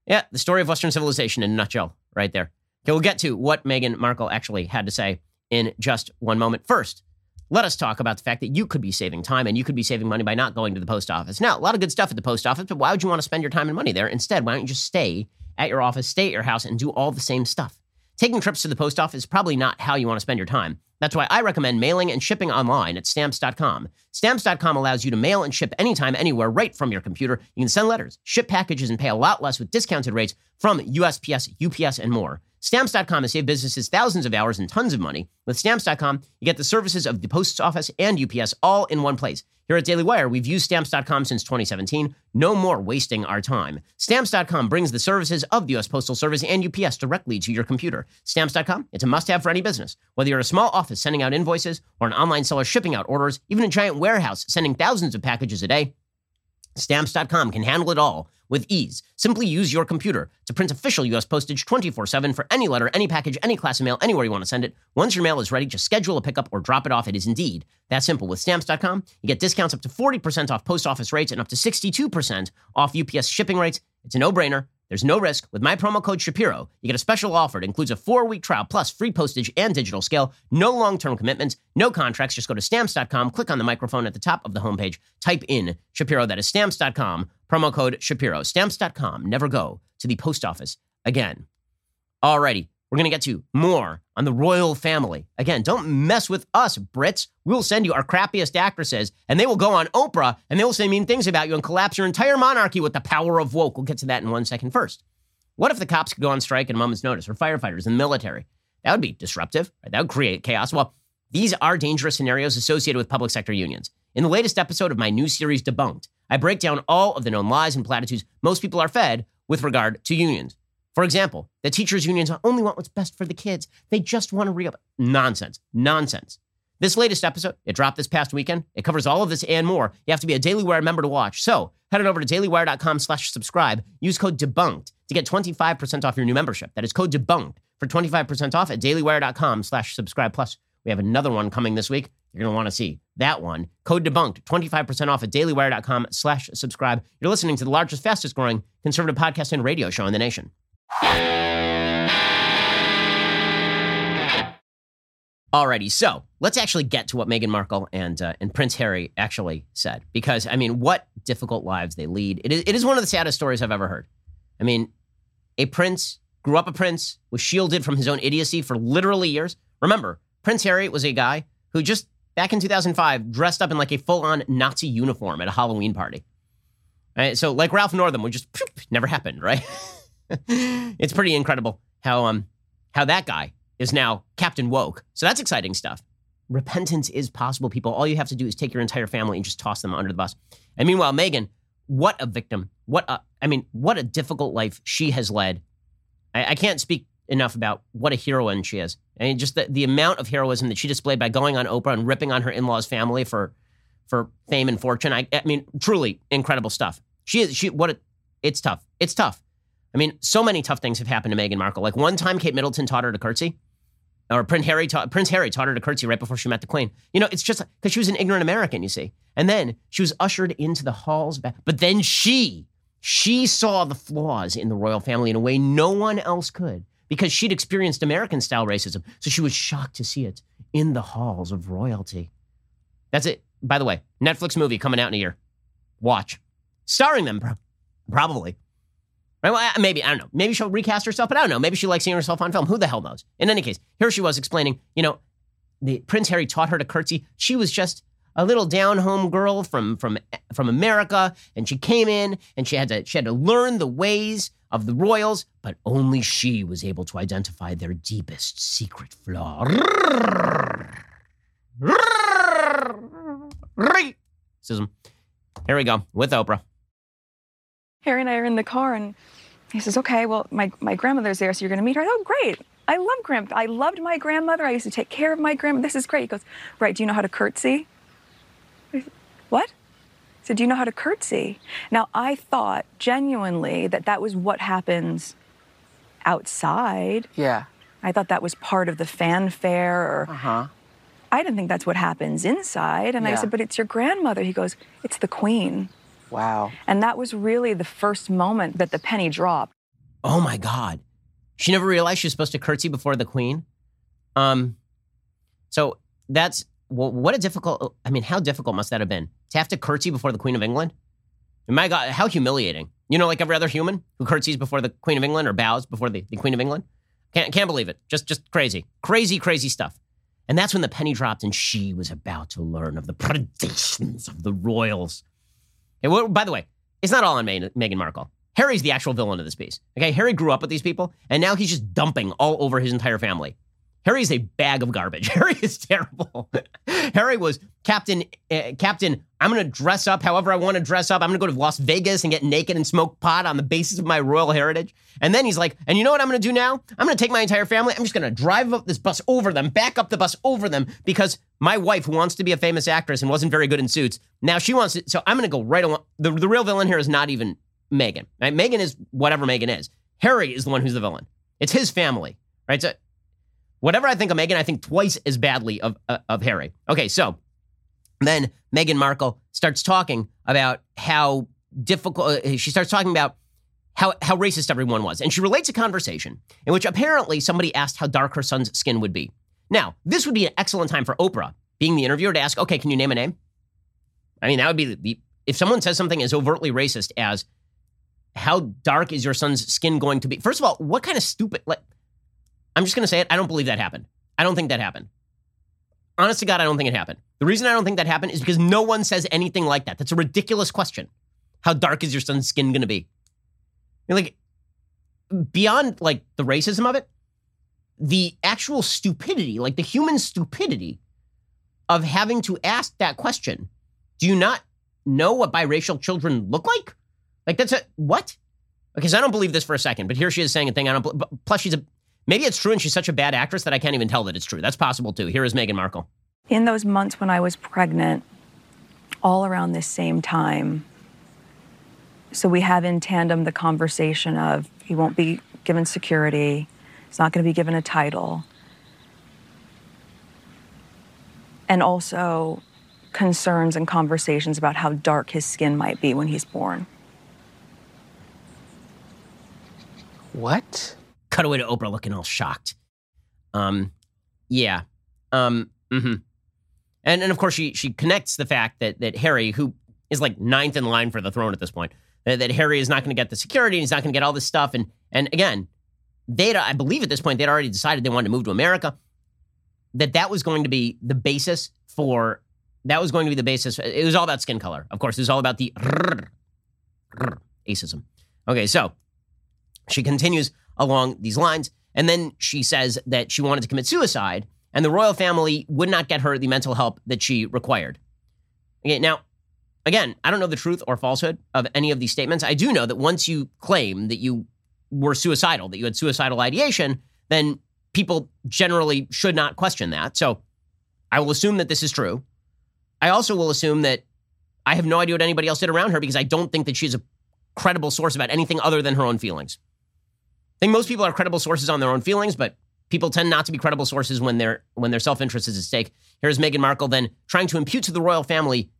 Yeah, the story of Western civilization in a nutshell right there. Okay, we'll get to what Meghan Markle actually had to say in just one moment. First, let us talk about the fact that you could be saving time and you could be saving money by not going to the post office. Now, a lot of good stuff at the post office, but why would you want to spend your time and money there? Instead, why don't you just stay at your office, stay at your house, and do all the same stuff? Taking trips to the post office is probably not how you want to spend your time. That's why I recommend mailing and shipping online at Stamps dot com. Stamps dot com allows you to mail and ship anytime, anywhere, right from your computer. You can send letters, ship packages, and pay a lot less with discounted rates from U S P S, U P S, and more. Stamps dot com has saved businesses thousands of hours and tons of money. With Stamps dot com, you get the services of the Post Office and U P S all in one place. Here at Daily Wire, we've used Stamps dot com since twenty seventeen. No more wasting our time. Stamps dot com brings the services of the U S Postal Service and U P S directly to your computer. Stamps dot com, it's a must-have for any business. Whether you're a small office sending out invoices or an online seller shipping out orders, even a giant warehouse sending thousands of packages a day, Stamps dot com can handle it all with ease. Simply use your computer to print official U S postage twenty-four seven for any letter, any package, any class of mail, anywhere you want to send it. Once your mail is ready, just schedule a pickup or drop it off. It is indeed that simple. With Stamps dot com, you get discounts up to forty percent off post office rates and up to sixty-two percent off U P S shipping rates. It's a no-brainer. There's no risk. With my promo code Shapiro, you get a special offer. It includes a four-week trial plus free postage and digital scale. No long-term commitments, no contracts. Just go to Stamps dot com, click on the microphone at the top of the homepage, type in Shapiro. That is Stamps dot com, promo code Shapiro. Stamps dot com, never go to the post office again. Alrighty, we're going to get to more on the royal family. Again, don't mess with us, Brits. We'll send you our crappiest actresses, and they will go on Oprah, and they will say mean things about you and collapse your entire monarchy with the power of woke. We'll get to that in one second. First, what if the cops could go on strike at a moment's notice, or firefighters and the military? That would be disruptive. Right? That would create chaos. Well, these are dangerous scenarios associated with public sector unions. In the latest episode of my new series, Debunked, I break down all of the known lies and platitudes most people are fed with regard to unions. For example, the teachers' unions only want what's best for the kids. They just want to reopen. Nonsense. Nonsense. This latest episode, it dropped this past weekend. It covers all of this and more. You have to be a Daily Wire member to watch. So head on over to dailywire.com slash subscribe. Use code DEBUNKED to get twenty-five percent off your new membership. That is code DEBUNKED for twenty-five percent off at dailywire.com slash subscribe. Plus, we have another one coming this week. You're going to want to see that one. Code DEBUNKED, twenty-five percent off at dailywire.com slash subscribe. You're listening to the largest, fastest growing conservative podcast and radio show in the nation. Alrighty, so let's actually get to what Meghan Markle and uh, and Prince Harry actually said, because I mean, what difficult lives they lead. It is it is one of the saddest stories I've ever heard. I mean, a prince grew up a prince, was shielded from his own idiocy for literally years. Remember, Prince Harry was a guy who just back in two thousand five dressed up in like a full-on Nazi uniform at a Halloween party. All right, so like Ralph Northam, would just poof, never happened, right? It's pretty incredible how um how that guy is now Captain Woke. So that's exciting stuff. Repentance is possible, people. All you have to do is take your entire family and just toss them under the bus. And meanwhile, Meghan, what a victim. What a, I mean, what a difficult life she has led. I, I can't speak enough about what a heroine she is. I mean, just the, the amount of heroism that she displayed by going on Oprah and ripping on her in-laws' family for for fame and fortune. I, I mean, truly incredible stuff. She is, she, what, a, it's tough. It's tough. I mean, so many tough things have happened to Meghan Markle. Like one time Kate Middleton taught her to curtsy, or Prince Harry, ta- Prince Harry taught her to curtsy right before she met the Queen. You know, it's just because she was an ignorant American, you see. And then she was ushered into the halls back. But then she, she saw the flaws in the royal family in a way no one else could, because she'd experienced American-style racism. So she was shocked to see it in the halls of royalty. That's it. By the way, Netflix movie coming out in a year. Watch. Starring them, pro- probably. Well, maybe, I don't know. Maybe she'll recast herself, but I don't know. Maybe she likes seeing herself on film. Who the hell knows? In any case, here she was explaining, you know, the Prince Harry taught her to curtsy. She was just a little down-home girl from from from America, and she came in, and she had to she had to learn the ways of the royals, but only she was able to identify their deepest secret flaw. Here we go, with Oprah. Harry and I are in the car, and he says, okay, well, my, my grandmother's there, so you're going to meet her. I go, oh, great. I love grand. I loved my grandmother. I used to take care of my grandmother. This is great. He goes, right, do you know how to curtsy? I said, what? He said, do you know how to curtsy? Now, I thought genuinely that that was what happens outside. Yeah. I thought that was part of the fanfare. Or, uh-huh. I didn't think that's what happens inside. And yeah. I said, but it's your grandmother. He goes, it's the Queen. Wow. And that was really the first moment that the penny dropped. Oh, my God. She never realized she was supposed to curtsy before the Queen. Um, so that's, well, what a difficult, I mean, how difficult must that have been to have to curtsy before the Queen of England? And my God, how humiliating. You know, like every other human who curtsies before the Queen of England or bows before the, the Queen of England. Can't, can't believe it. Just, just crazy, crazy, crazy stuff. And that's when the penny dropped and she was about to learn of the predations of the royals. By the way, it's not all on Meghan Markle. Harry's the actual villain of this piece. Okay, Harry grew up with these people, and now he's just dumping all over his entire family. Harry's a bag of garbage. Harry is terrible. Harry was Captain, uh, Captain, I'm going to dress up however I want to dress up. I'm going to go to Las Vegas and get naked and smoke pot on the basis of my royal heritage. And then he's like, and you know what I'm going to do now? I'm going to take my entire family. I'm just going to drive up this bus over them, back up the bus over them, because my wife, who wants to be a famous actress and wasn't very good in Suits, now she wants it. So I'm going to go right along. The, the real villain here is not even Meghan. Right? Meghan is whatever Meghan is. Harry is the one who's the villain. It's his family, right? So whatever I think of Meghan, I think twice as badly of, uh, of Harry. Okay, so then Meghan Markle starts talking about how difficult, uh, she starts talking about how, how racist everyone was. And she relates a conversation in which apparently somebody asked how dark her son's skin would be. Now, this would be an excellent time for Oprah, being the interviewer, to ask, okay, can you name a name? I mean, that would be, the, if someone says something as overtly racist as, how dark is your son's skin going to be? First of all, what kind of stupid, like, I'm just going to say it. I don't believe that happened. I don't think that happened. Honest to God, I don't think it happened. The reason I don't think that happened is because no one says anything like that. That's a ridiculous question. How dark is your son's skin going to be? You're like, beyond like the racism of it, the actual stupidity, like the human stupidity of having to ask that question. Do you not know what biracial children look like? Like that's a, what? Okay, so I don't believe this for a second, but here she is saying a thing I don't believe. Plus she's a, maybe it's true and she's such a bad actress that I can't even tell that it's true. That's possible too. Here is Meghan Markle. In those months when I was pregnant, all around this same time, so we have in tandem the conversation of he won't be given security, he's not going to be given a title, and also concerns and conversations about how dark his skin might be when he's born. What? Cut away to Oprah looking all shocked. Um, yeah. Um, mm-hmm. And and of course she she connects the fact that that Harry, who is like ninth in line for the throne at this point, that, that Harry is not going to get the security and he's not going to get all this stuff. And and again, they'd I believe at this point they'd already decided they wanted to move to America. That that was going to be the basis for that was going to be the basis. It was all about skin color, of course. It was all about the racism. Okay, so she continues along these lines. And then she says that she wanted to commit suicide and the royal family would not get her the mental help that she required. Okay, now, again, I don't know the truth or falsehood of any of these statements. I do know that once you claim that you were suicidal, that you had suicidal ideation, then people generally should not question that. So I will assume that this is true. I also will assume that I have no idea what anybody else did around her because I don't think that she's a credible source about anything other than her own feelings. I think most people are credible sources on their own feelings, but people tend not to be credible sources when their when their self-interest is at stake. Here's Meghan Markle then trying to impute to the royal family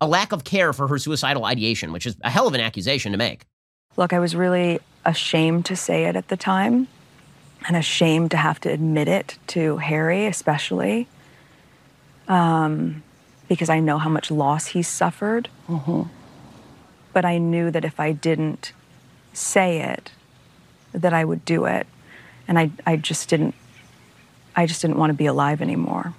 a lack of care for her suicidal ideation, which is a hell of an accusation to make. Look, I was really ashamed to say it at the time and ashamed to have to admit it to Harry, especially, um, because I know how much loss he's suffered. Mm-hmm. But I knew that if I didn't say it, that I would do it. And I I just didn't, I just didn't want to be alive anymore.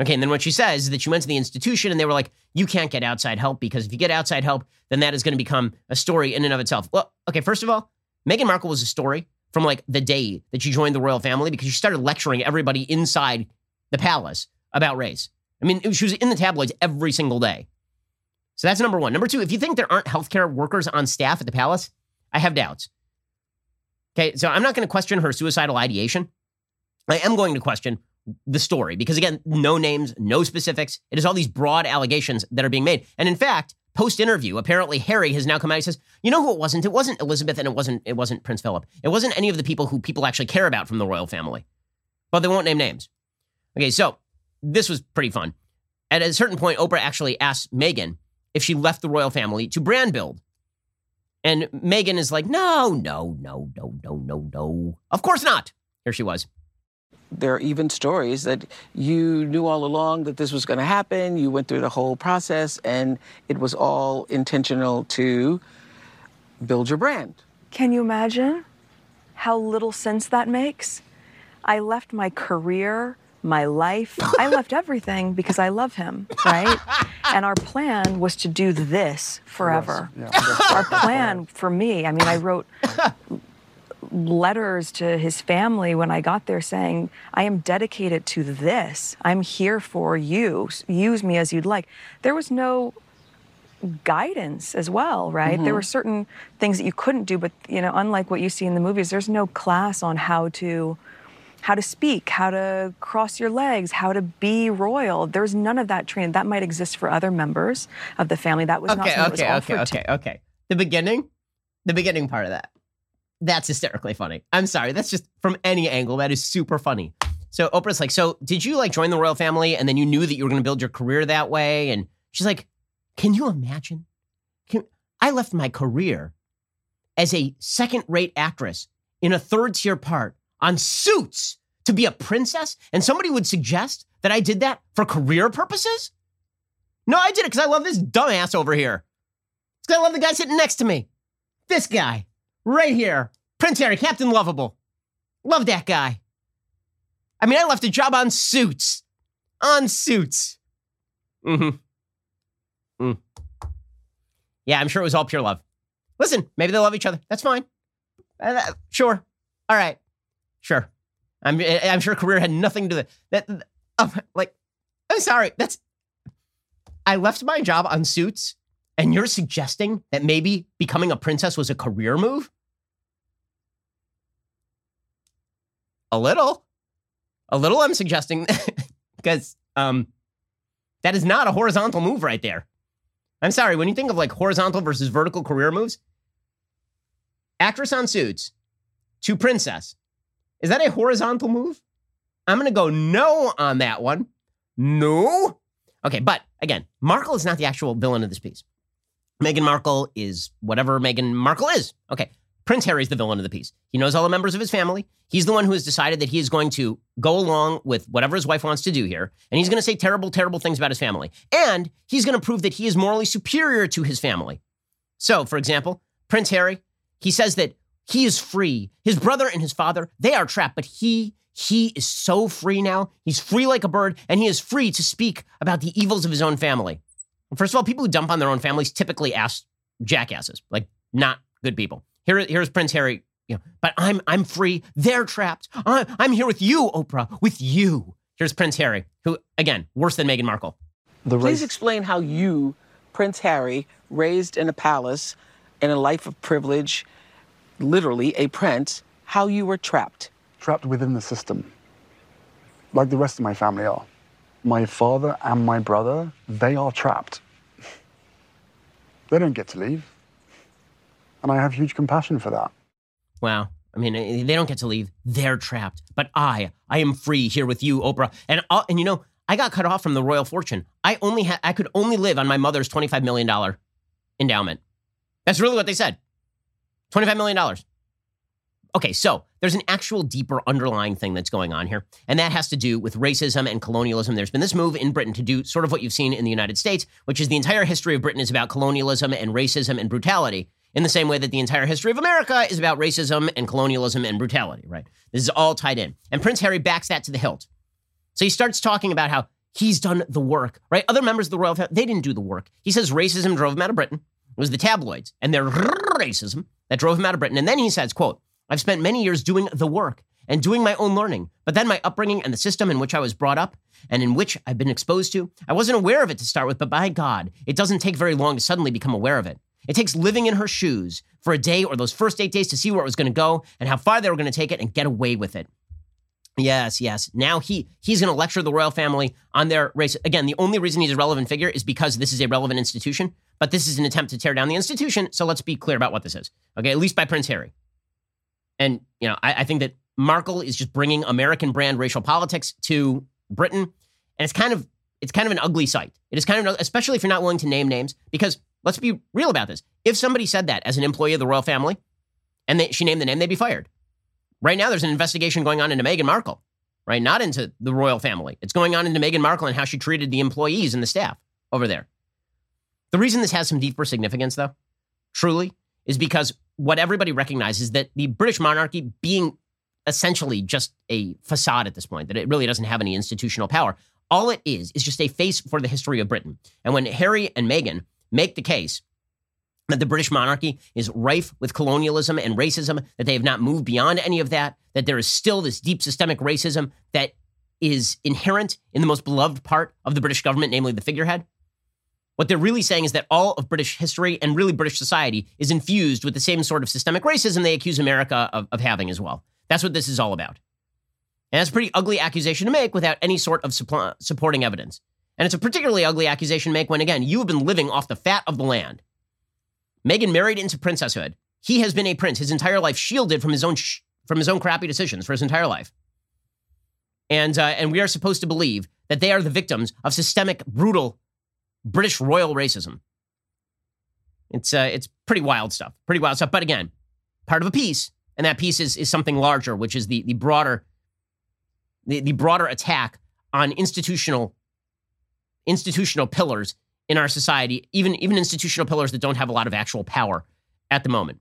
Okay, and then what she says is that she went to the institution and they were like, you can't get outside help because if you get outside help, then that is going to become a story in and of itself. Well, okay, first of all, Meghan Markle was a story from like the day that she joined the royal family because she started lecturing everybody inside the palace about race. I mean, it, she was in the tabloids every single day. So that's number one. Number two, if you think there aren't healthcare workers on staff at the palace, I have doubts. Okay, so I'm not going to question her suicidal ideation. I am going to question the story because, again, no names, no specifics. It is all these broad allegations that are being made. And in fact, post-interview, apparently Harry has now come out and says, you know who it wasn't? It wasn't Elizabeth and it wasn't it wasn't Prince Philip. It wasn't any of the people who people actually care about from the royal family. But they won't name names. Okay, so this was pretty fun. At a certain point, Oprah actually asked Meghan if she left the royal family to brand build. And Meghan is like, no, no, no, no, no, no, no. Of course not. Here she was. There are even stories that you knew all along that this was going to happen. You went through the whole process and it was all intentional to build your brand. Can you imagine how little sense that makes? I left my career, my life. I left everything because I love him, right? And our plan was to do this forever. Yes. Yeah, our plan for me, I mean, I wrote letters to his family when I got there saying, I am dedicated to this. I'm here for you. Use me as you'd like. There was no guidance as well, right? Mm-hmm. There were certain things that you couldn't do, but, you know, unlike what you see in the movies, there's no class on how to how to speak, how to cross your legs, how to be royal. There's none of that training. That might exist for other members of the family. That was okay, not something okay, that was offered okay, okay, to- okay. The beginning, the beginning part of that. That's hysterically funny. I'm sorry. That's just from any angle. That is super funny. So Oprah's like, so did you like join the royal family and then you knew that you were going to build your career that way? And she's like, can you imagine? Can, I left my career as a second-rate actress in a third-tier part on Suits to be a princess, and somebody would suggest that I did that for career purposes? No, I did it because I love this dumbass over here. It's because I love the guy sitting next to me. This guy right here, Prince Harry, Captain Lovable. Love that guy. I mean, I left a job on Suits. On Suits. Mm-hmm. Mm. Yeah, I'm sure it was all pure love. Listen, maybe they love each other. That's fine. Uh, sure. All right. Sure. I'm I'm sure career had nothing to do that. that uh, like, I'm sorry. That's, I left my job on Suits and you're suggesting that maybe becoming a princess was a career move? A little. A little I'm suggesting because um, that is not a horizontal move right there. I'm sorry. When you think of like horizontal versus vertical career moves, actress on Suits to princess. Is that a horizontal move? I'm going to go no on that one. No. Okay, but again, Markle is not the actual villain of this piece. Meghan Markle is whatever Meghan Markle is. Okay, Prince Harry's the villain of the piece. He knows all the members of his family. He's the one who has decided that he is going to go along with whatever his wife wants to do here. And he's going to say terrible, terrible things about his family. And he's going to prove that he is morally superior to his family. So, for example, Prince Harry, he says that he is free. His brother and his father, they are trapped, but he, he is so free now. He's free like a bird, and he is free to speak about the evils of his own family. First of all, people who dump on their own families typically ask jackasses, like not good people. Here, here's Prince Harry, you know, but I'm I'm free. They're trapped. I'm, I'm here with you, Oprah, with you. Here's Prince Harry, who, again, worse than Meghan Markle. The Please race- explain how you, Prince Harry, raised in a palace, in a life of privilege, literally a prince, how you were trapped. Trapped within the system, like the rest of my family are. My father and my brother, they are trapped. They don't get to leave. And I have huge compassion for that. Wow. I mean, they don't get to leave. They're trapped. But I, I am free here with you, Oprah. And, uh, and you know, I got cut off from the royal fortune. I only ha- I could only live on my mother's twenty-five million dollars endowment. That's really what they said. twenty-five million dollars. Okay, so there's an actual deeper underlying thing that's going on here, and that has to do with racism and colonialism. There's been this move in Britain to do sort of what you've seen in the United States, which is the entire history of Britain is about colonialism and racism and brutality, in the same way that the entire history of America is about racism and colonialism and brutality, right? This is all tied in. And Prince Harry backs that to the hilt. So he starts talking about how he's done the work, right? Other members of the royal family, they didn't do the work. He says racism drove him out of Britain. It was the tabloids and their racism that drove him out of Britain. And then he says, quote, I've spent many years doing the work and doing my own learning, but then my upbringing and the system in which I was brought up and in which I've been exposed to, I wasn't aware of it to start with, but by God, it doesn't take very long to suddenly become aware of it. It takes living in her shoes for a day or those first eight days to see where it was going to go and how far they were going to take it and get away with it. Yes, yes. Now he he's going to lecture the royal family on their race. Again, the only reason he's a relevant figure is because this is a relevant institution, but this is an attempt to tear down the institution. So let's be clear about what this is. Okay, at least by Prince Harry. And, you know, I, I think that Markle is just bringing American brand racial politics to Britain. And it's kind of it's kind of an ugly sight. It is kind of, especially if you're not willing to name names, because let's be real about this. If somebody said that as an employee of the royal family and they, she named the name, they'd be fired. Right now, there's an investigation going on into Meghan Markle, right? Not into the royal family. It's going on into Meghan Markle and how she treated the employees and the staff over there. The reason this has some deeper significance, though, truly, is because what everybody recognizes that the British monarchy being essentially just a facade at this point, that it really doesn't have any institutional power. All it is is just a face for the history of Britain. And when Harry and Meghan make the case that the British monarchy is rife with colonialism and racism, that they have not moved beyond any of that, that there is still this deep systemic racism that is inherent in the most beloved part of the British government, namely the figurehead, what they're really saying is that all of British history and really British society is infused with the same sort of systemic racism they accuse America of, of having as well. That's what this is all about. And that's a pretty ugly accusation to make without any sort of suppl- supporting evidence. And it's a particularly ugly accusation to make when, again, you have been living off the fat of the land. Meghan married into princesshood. He has been a prince his entire life, shielded from his own sh- from his own crappy decisions for his entire life. And, uh, and we are supposed to believe that they are the victims of systemic, brutal British royal racism. It's uh, it's pretty wild stuff, pretty wild stuff. But again, part of a piece, and that piece is is something larger, which is the the broader the, the broader attack on institutional institutional pillars in our society, even even institutional pillars that don't have a lot of actual power at the moment.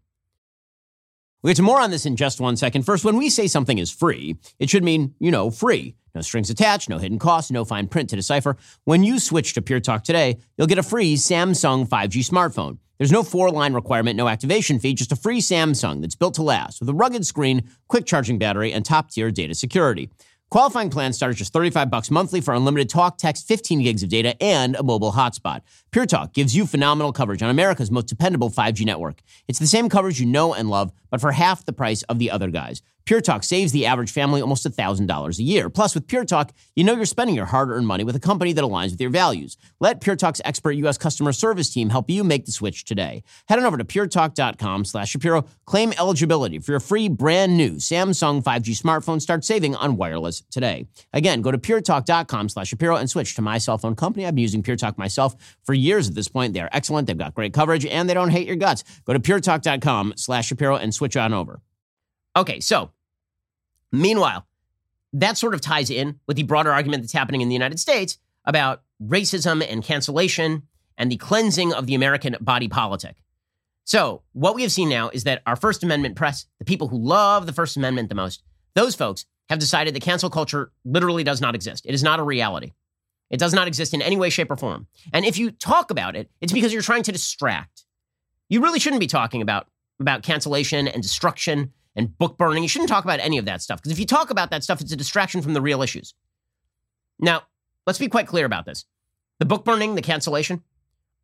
We'll get to more on this in just one second. First, when we say something is free, it should mean, you know, free. No strings attached, no hidden costs, no fine print to decipher. When you switch to Pure Talk today, you'll get a free Samsung five G smartphone. There's no four-line requirement, no activation fee, just a free Samsung that's built to last with a rugged screen, quick-charging battery, and top-tier data security. Qualifying plans start at just thirty-five bucks monthly for unlimited talk, text, fifteen gigs of data, and a mobile hotspot. Pure Talk gives you phenomenal coverage on America's most dependable five G network. It's the same coverage you know and love, but for half the price of the other guys. Pure Talk saves the average family almost one thousand dollars a year. Plus, with Pure Talk, you know you're spending your hard-earned money with a company that aligns with your values. Let Pure Talk's expert U S customer service team help you make the switch today. Head on over to pure talk dot com slash Shapiro. Claim eligibility for your free brand-new Samsung five G smartphone. Start saving on wireless today. Again, go to pure talk dot com slash Shapiro and switch to my cell phone company. I've been using Pure Talk myself for years at this point. They're excellent. They've got great coverage, and they don't hate your guts. Go to pure talk dot com slash Shapiro and switch on over. Okay, so meanwhile, that sort of ties in with the broader argument that's happening in the United States about racism and cancellation and the cleansing of the American body politic. So what we have seen now is that our First Amendment press, the people who love the First Amendment the most, those folks have decided that cancel culture literally does not exist. It is not a reality. It does not exist in any way, shape, or form. And if you talk about it, it's because you're trying to distract. You really shouldn't be talking about, about cancellation and destruction and book burning. You shouldn't talk about any of that stuff, because if you talk about that stuff, it's a distraction from the real issues. Now, let's be quite clear about this. The book burning, the cancellation,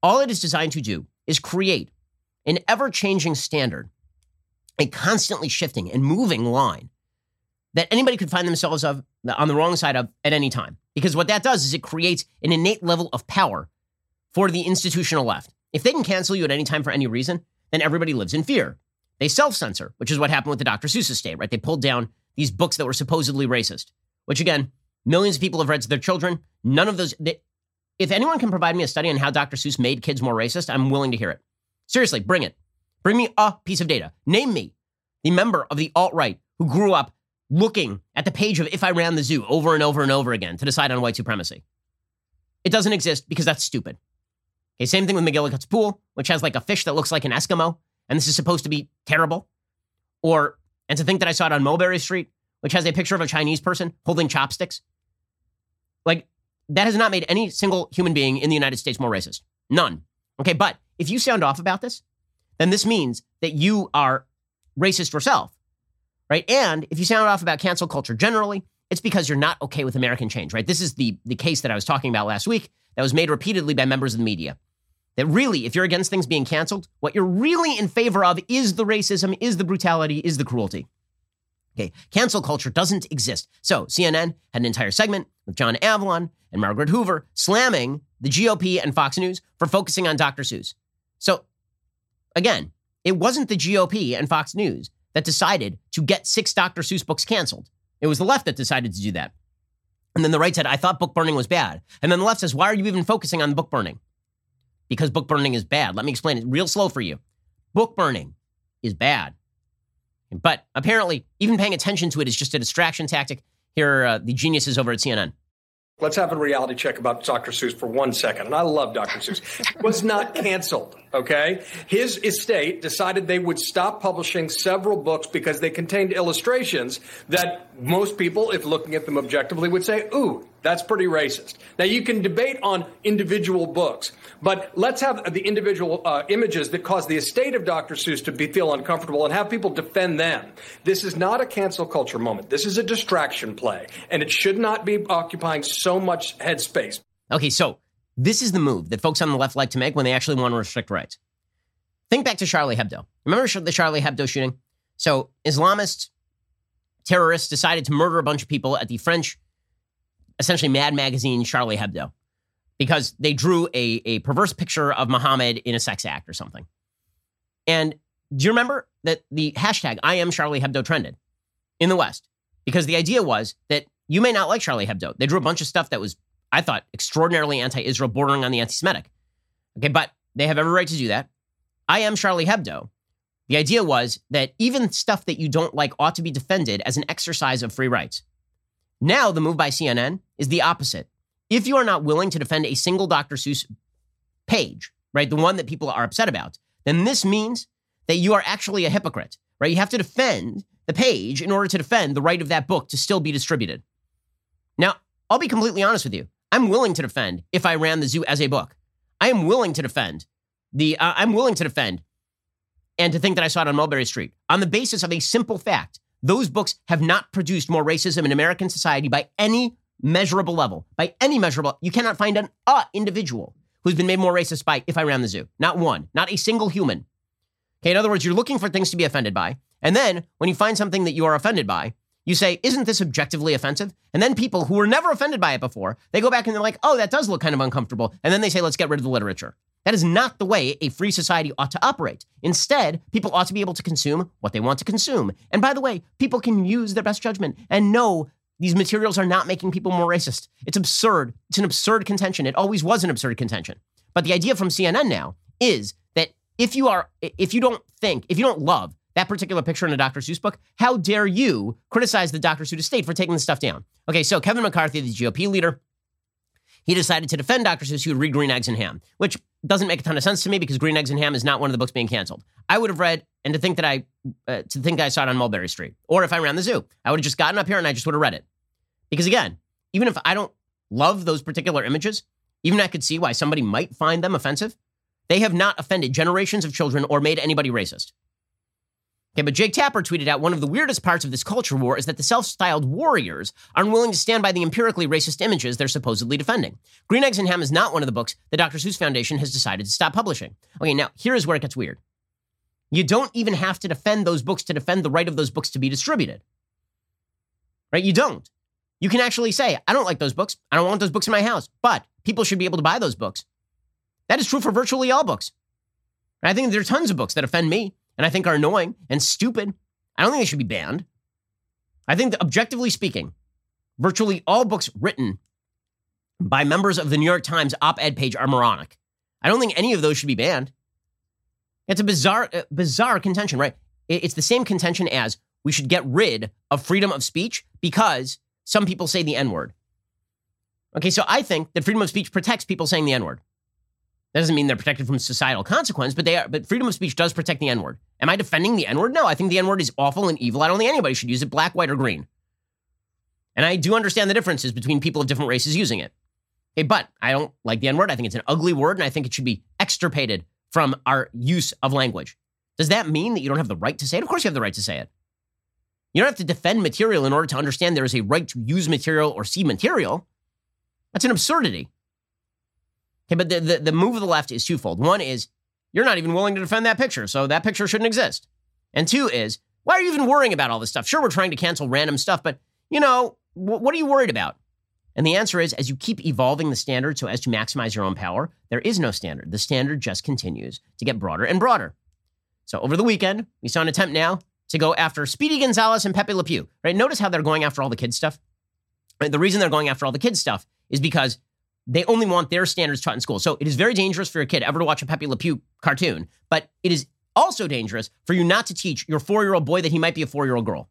all it is designed to do is create an ever-changing standard, a constantly shifting and moving line that anybody could find themselves of on the wrong side of at any time. Because what that does is it creates an innate level of power for the institutional left. If they can cancel you at any time for any reason, then everybody lives in fear. They self-censor, which is what happened with the Doctor Seuss estate, right? They pulled down these books that were supposedly racist, which again, millions of people have read to their children. None of those, they, if anyone can provide me a study on how Doctor Seuss made kids more racist, I'm willing to hear it. Seriously, bring it. Bring me a piece of data. Name me the member of the alt-right who grew up looking at the page of If I Ran the Zoo over and over and over again to decide on white supremacy. It doesn't exist because that's stupid. Okay, same thing with McGillicuddy's Pool, which has like a fish that looks like an Eskimo. And this is supposed to be terrible. Or, and to think that I saw it on Mulberry Street, which has a picture of a Chinese person holding chopsticks. Like, that has not made any single human being in the United States more racist. None. Okay, but if you sound off about this, then this means that you are racist yourself, right? And if you sound off about cancel culture generally, it's because you're not okay with American change, right? This is the, the case that I was talking about last week that was made repeatedly by members of the media. That really, if you're against things being canceled, what you're really in favor of is the racism, is the brutality, is the cruelty. Okay, cancel culture doesn't exist. So C N N had an entire segment with John Avalon and Margaret Hoover slamming the G O P and Fox News for focusing on Doctor Seuss. So again, it wasn't the G O P and Fox News that decided to get six Doctor Seuss books canceled. It was the left that decided to do that. And then the right said, I thought book burning was bad. And then the left says, why are you even focusing on book burning? Because book burning is bad. Let me explain it real slow for you. Book burning is bad. But apparently, even paying attention to it is just a distraction tactic. Here are uh, the geniuses over at C N N. Let's have a reality check about Doctor Seuss for one second. And I love Doctor Seuss. Was not canceled, okay? His estate decided they would stop publishing several books because they contained illustrations that most people, if looking at them objectively, would say, ooh, that's pretty racist. Now, you can debate on individual books, but let's have the individual uh, images that cause the estate of Doctor Seuss to be, feel uncomfortable and have people defend them. This is not a cancel culture moment. This is a distraction play, and it should not be occupying so much headspace. Okay, so this is the move that folks on the left like to make when they actually want to restrict rights. Think back to Charlie Hebdo. Remember the Charlie Hebdo shooting? So Islamist terrorists decided to murder a bunch of people at the French, essentially Mad Magazine Charlie Hebdo, because they drew a, a perverse picture of Muhammad in a sex act or something. And do you remember that the hashtag I am Charlie Hebdo trended in the West? Because the idea was that you may not like Charlie Hebdo. They drew a bunch of stuff that was, I thought, extraordinarily anti-Israel, bordering on the anti-Semitic. Okay, but they have every right to do that. I am Charlie Hebdo. The idea was that even stuff that you don't like ought to be defended as an exercise of free rights. Now the move by C N N is the opposite. If you are not willing to defend a single Doctor Seuss page, right, the one that people are upset about, then this means that you are actually a hypocrite, right? You have to defend the page in order to defend the right of that book to still be distributed. Now, I'll be completely honest with you. I'm willing to defend If I Ran the Zoo as a book. I am willing to defend the, uh, I'm willing to defend and to think that I saw it on Mulberry Street on the basis of a simple fact. Those books have not produced more racism in American society by any measurable level, by any measurable. You cannot find an uh, individual who's been made more racist by If I Ran the Zoo. Not one, not a single human. Okay. In other words, you're looking for things to be offended by. And then when you find something that you are offended by, you say, isn't this objectively offensive? And then people who were never offended by it before, they go back and they're like, oh, that does look kind of uncomfortable. And then they say, let's get rid of the literature. That is not the way a free society ought to operate. Instead, people ought to be able to consume what they want to consume. And by the way, people can use their best judgment and know these materials are not making people more racist. It's absurd. It's an absurd contention. It always was an absurd contention. But the idea from C N N now is that if you are, if you don't think, if you don't love that particular picture in a Doctor Seuss book, how dare you criticize the Doctor Seuss estate for taking this stuff down? Okay, so Kevin McCarthy, the G O P leader, he decided to defend Doctor Seuss, who would read Green Eggs and Ham, which doesn't make a ton of sense to me because Green Eggs and Ham is not one of the books being canceled. I would have read, and to think that I uh, to think I saw it on Mulberry Street, or If I Ran the Zoo. I would have just gotten up here and I just would have read it. Because again, even if I don't love those particular images, even I could see why somebody might find them offensive. They have not offended generations of children or made anybody racist. Okay, but Jake Tapper tweeted out, one of the weirdest parts of this culture war is that the self-styled warriors are unwilling to stand by the empirically racist images they're supposedly defending. Green Eggs and Ham is not one of the books the Doctor Seuss Foundation has decided to stop publishing. Okay, now, here is where it gets weird. You don't even have to defend those books to defend the right of those books to be distributed. Right? You don't. You can actually say, I don't like those books. I don't want those books in my house, but people should be able to buy those books. That is true for virtually all books. And I think there are tons of books that offend me and I think are annoying and stupid. I don't think they should be banned. I think that, objectively speaking, virtually all books written by members of the New York Times op-ed page are moronic. I don't think any of those should be banned. It's a bizarre, uh, bizarre contention, right? It's the same contention as we should get rid of freedom of speech because some people say the N-word. Okay, so I think that freedom of speech protects people saying the N-word. That doesn't mean they're protected from societal consequence, but they are. But freedom of speech does protect the N-word. Am I defending the N-word? No, I think the N-word is awful and evil. I don't think anybody should use it, black, white, or green. And I do understand the differences between people of different races using it. Okay, but I don't like the N-word. I think it's an ugly word, and I think it should be extirpated from our use of language. Does that mean that you don't have the right to say it? Of course you have the right to say it. You don't have to defend material in order to understand there is a right to use material or see material. That's an absurdity. Okay, but the, the, the move of the left is twofold. One is, you're not even willing to defend that picture, so that picture shouldn't exist. And two is, why are you even worrying about all this stuff? Sure, we're trying to cancel random stuff, but, you know, wh- what are you worried about? And the answer is, as you keep evolving the standard so as to maximize your own power, there is no standard. The standard just continues to get broader and broader. So over the weekend, we saw an attempt now to go after Speedy Gonzalez and Pepe Le Pew, right? Notice how they're going after all the kids' stuff. Right? The reason they're going after all the kids' stuff is because they only want their standards taught in school. So it is very dangerous for your kid ever to watch a Pepe Le Pew cartoon, but it is also dangerous for you not to teach your four-year-old boy that he might be a four-year-old girl.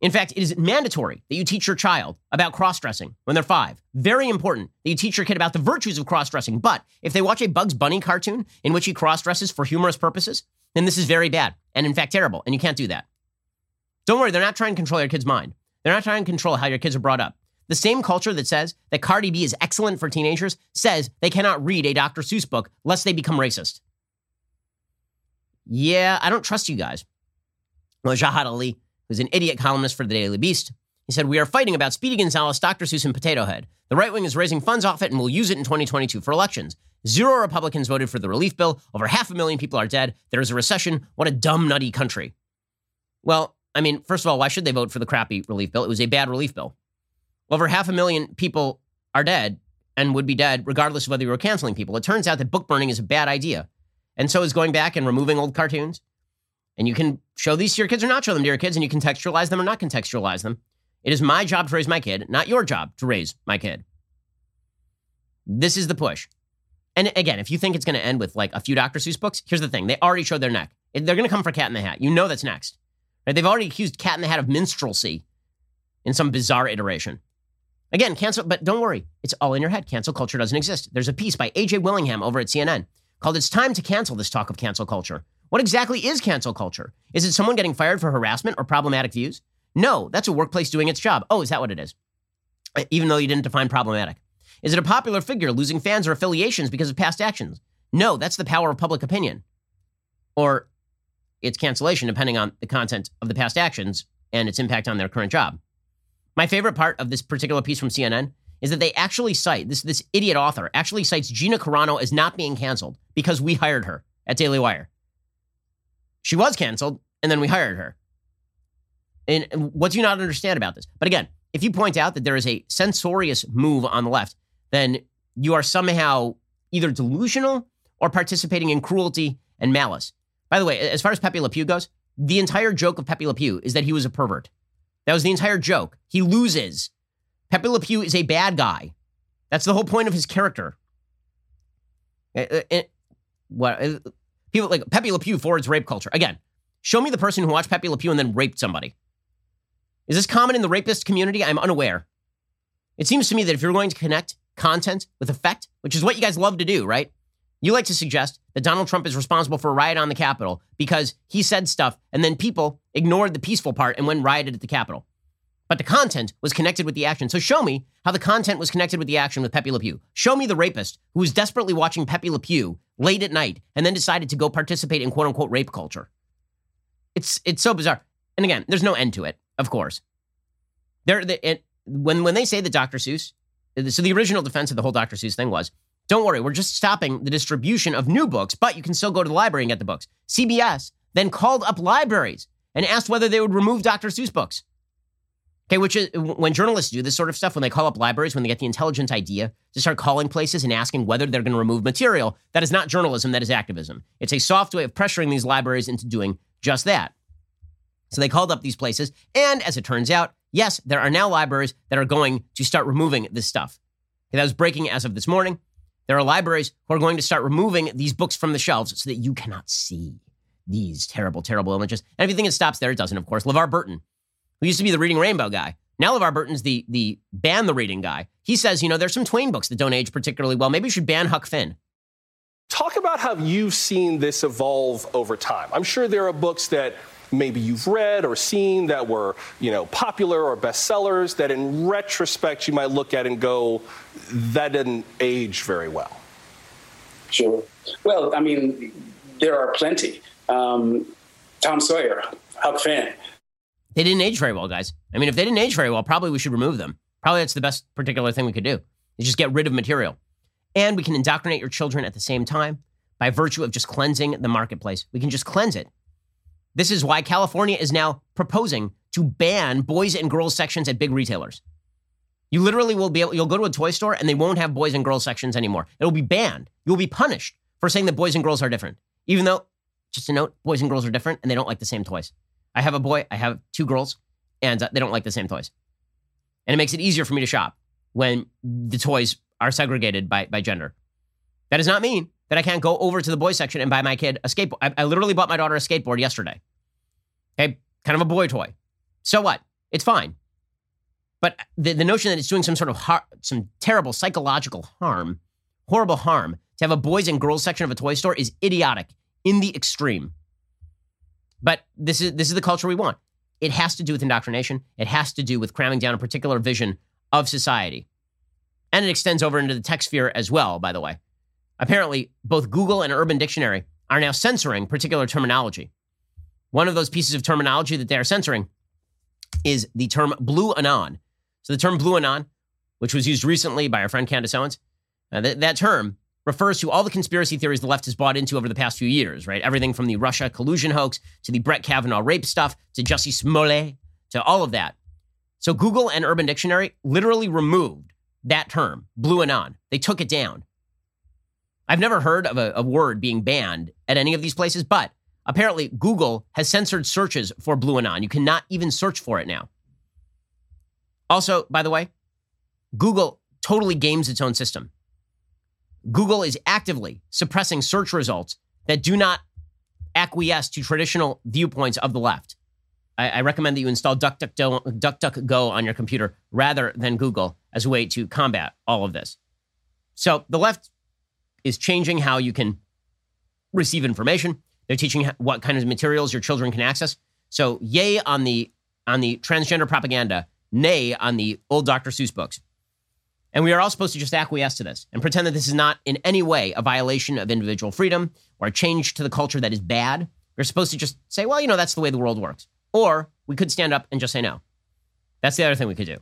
In fact, it is mandatory that you teach your child about cross-dressing when they're five. Very important that you teach your kid about the virtues of cross-dressing. But if they watch a Bugs Bunny cartoon in which he cross-dresses for humorous purposes, then this is very bad and, in fact, terrible, and you can't do that. Don't worry, they're not trying to control your kid's mind. They're not trying to control how your kids are brought up. The same culture that says that Cardi B is excellent for teenagers says they cannot read a Doctor Seuss book lest they become racist. Yeah, I don't trust you guys. Well, Jahad Ali, who's an idiot columnist for the Daily Beast, he said, "We are fighting about Speedy Gonzales, Doctor Seuss, and Potato Head. The right wing is raising funds off it and will use it in twenty twenty-two for elections. Zero Republicans voted for the relief bill. Over half a million people are dead. There is a recession. What a dumb, nutty country." Well, I mean, first of all, why should they vote for the crappy relief bill? It was a bad relief bill. Over half a million people are dead and would be dead regardless of whether you were canceling people. It turns out that book burning is a bad idea. And so is going back and removing old cartoons. And you can show these to your kids or not show them to your kids, and you contextualize them or not contextualize them. It is my job to raise my kid, not your job to raise my kid. This is the push. And again, if you think it's going to end with like a few Doctor Seuss books, here's the thing. They already showed their neck. They're going to come for Cat in the Hat. You know that's next. Right? They've already accused Cat in the Hat of minstrelsy in some bizarre iteration. Again, cancel, but don't worry. It's all in your head. Cancel culture doesn't exist. There's a piece by A J Willingham over at C N N called "It's Time to Cancel This Talk of Cancel Culture." What exactly is cancel culture? Is it someone getting fired for harassment or problematic views? No, that's a workplace doing its job. Oh, is that what it is? Even though you didn't define problematic. Is it a popular figure losing fans or affiliations because of past actions? No, that's the power of public opinion. Or it's cancellation depending on the content of the past actions and its impact on their current job. My favorite part of this particular piece from C N N is that they actually cite, this, this idiot author actually cites Gina Carano as not being canceled because we hired her at Daily Wire. She was canceled, and then we hired her. And what do you not understand about this? But again, if you point out that there is a censorious move on the left, then you are somehow either delusional or participating in cruelty and malice. By the way, as far as Pepe Le Pew goes, the entire joke of Pepe Le Pew is that he was a pervert. That was the entire joke. He loses. Pepe Le Pew is a bad guy. That's the whole point of his character. It, it, what... It, People like Pepe Le Pew forwards rape culture. Again, show me the person who watched Pepe Le Pew and then raped somebody. Is this common in the rapist community? I'm unaware. It seems to me that if you're going to connect content with effect, which is what you guys love to do, right? You like to suggest that Donald Trump is responsible for a riot on the Capitol because he said stuff and then people ignored the peaceful part and went rioted at the Capitol. But the content was connected with the action. So show me how the content was connected with the action with Pepe Le Pew. Show me the rapist who was desperately watching Pepe Le Pew late at night and then decided to go participate in quote-unquote rape culture. It's it's so bizarre. And again, there's no end to it, of course. There, the, it, when, when they say that Doctor Seuss, so the original defense of the whole Doctor Seuss thing was, don't worry, we're just stopping the distribution of new books, but you can still go to the library and get the books. C B S then called up libraries and asked whether they would remove Doctor Seuss books. Okay, which is when journalists do this sort of stuff, when they call up libraries, when they get the intelligent idea to start calling places and asking whether they're going to remove material, that is not journalism, that is activism. It's a soft way of pressuring these libraries into doing just that. So they called up these places, and as it turns out, yes, there are now libraries that are going to start removing this stuff. Okay, that was breaking as of this morning. There are libraries who are going to start removing these books from the shelves so that you cannot see these terrible, terrible images. And if you think it stops there, it doesn't, of course. LeVar Burton, who used to be the Reading Rainbow guy. Now LeVar Burton's the the ban the reading guy. He says, you know, there's some Twain books that don't age particularly well. Maybe you should ban Huck Finn. Talk about how you've seen this evolve over time. I'm sure there are books that maybe you've read or seen that were, you know, popular or bestsellers that in retrospect you might look at and go, that didn't age very well. Sure. Well, I mean, there are plenty. Um, Tom Sawyer, Huck Finn. They didn't age very well, guys. I mean, if they didn't age very well, probably we should remove them. Probably that's the best particular thing we could do, is just get rid of material. And we can indoctrinate your children at the same time by virtue of just cleansing the marketplace. We can just cleanse it. This is why California is now proposing to ban boys and girls sections at big retailers. You literally will be able, you'll go to a toy store and they won't have boys and girls sections anymore. It'll be banned. You'll be punished for saying that boys and girls are different. Even though, just a note, boys and girls are different and they don't like the same toys. I have a boy, I have two girls, and they don't like the same toys. And it makes it easier for me to shop when the toys are segregated by, by gender. That does not mean that I can't go over to the boys section and buy my kid a skateboard. I, I literally bought my daughter a skateboard yesterday. Okay, kind of a boy toy. So what? it's fine. But the, the notion that it's doing some sort of har- some terrible psychological harm, horrible harm, to have a boys and girls section of a toy store is idiotic in the extreme. But this is this is the culture we want. It has to do with indoctrination. It has to do with cramming down a particular vision of society. And it extends over into the tech sphere as well, by the way. Apparently, both Google and Urban Dictionary are now censoring particular terminology. One of those pieces of terminology that they are censoring is the term blue anon. So the term blue anon, which was used recently by our friend Candace Owens, uh, th- that term refers to all the conspiracy theories the left has bought into over the past few years, right? Everything from the Russia collusion hoax to the Brett Kavanaugh rape stuff to Jussie Smollett to all of that. So Google and Urban Dictionary literally removed that term, blue anon. They took it down. I've never heard of a, a word being banned at any of these places, but apparently Google has censored searches for blue anon. You cannot even search for it now. Also, by the way, Google totally games its own system. Google is actively suppressing search results that do not acquiesce to traditional viewpoints of the left. I, I recommend that you install DuckDuckGo, DuckDuckGo on your computer rather than Google as a way to combat all of this. So the left is changing how you can receive information. They're teaching what kind of materials your children can access. So yay on the on the transgender propaganda, nay on the old Doctor Seuss books. And we are all supposed to just acquiesce to this and pretend that this is not in any way a violation of individual freedom or a change to the culture that is bad. We're supposed to just say, well, you know, that's the way the world works. Or we could stand up and just say no. That's the other thing we could do.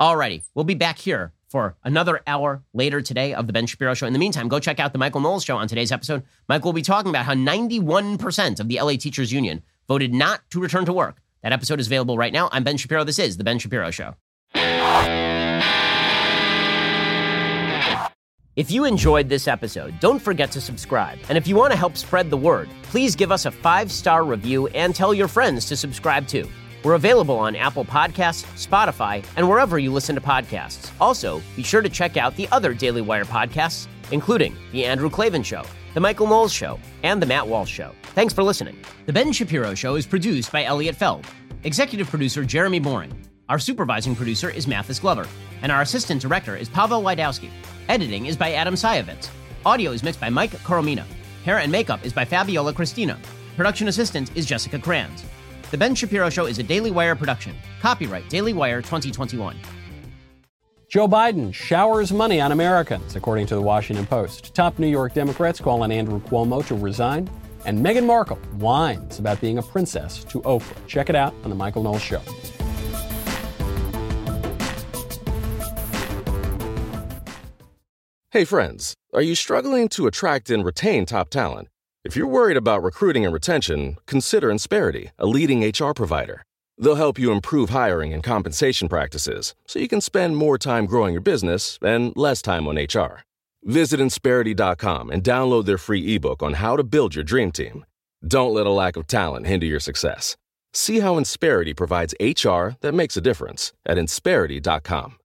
Alrighty, we'll be back here for another hour later today of The Ben Shapiro Show. In the meantime, go check out The Michael Knowles Show on today's episode. Michael will be talking about how ninety-one percent of the L A Teachers Union voted not to return to work. That episode is available right now. I'm Ben Shapiro. This is The Ben Shapiro Show. If you enjoyed this episode, don't forget to subscribe. And if you want to help spread the word, please give us a five-star review and tell your friends to subscribe too. We're available on Apple Podcasts, Spotify, and wherever you listen to podcasts. Also, be sure to check out the other Daily Wire podcasts, including The Andrew Klavan Show, The Michael Knowles Show, and The Matt Walsh Show. Thanks for listening. The Ben Shapiro Show is produced by Elliot Feld, executive producer Jeremy Boring. Our supervising producer is Mathis Glover, and our assistant director is Pavel Wydowski. Editing is by Adam Sayevitz. Audio is mixed by Mike Coromina. Hair and makeup is by Fabiola Cristina. Production assistant is Jessica Kranz. The Ben Shapiro Show is a Daily Wire production. Copyright Daily Wire twenty twenty-one. Joe Biden showers money on Americans, according to The Washington Post. Top New York Democrats call on Andrew Cuomo to resign. And Meghan Markle whines about being a princess to Oprah. Check it out on The Michael Knowles Show. Hey friends, are you struggling to attract and retain top talent? If you're worried about recruiting and retention, consider Insperity, a leading H R provider. They'll help you improve hiring and compensation practices so you can spend more time growing your business and less time on H R. Visit Insperity dot com and download their free ebook on how to build your dream team. Don't let a lack of talent hinder your success. See how Insperity provides H R that makes a difference at Insperity dot com.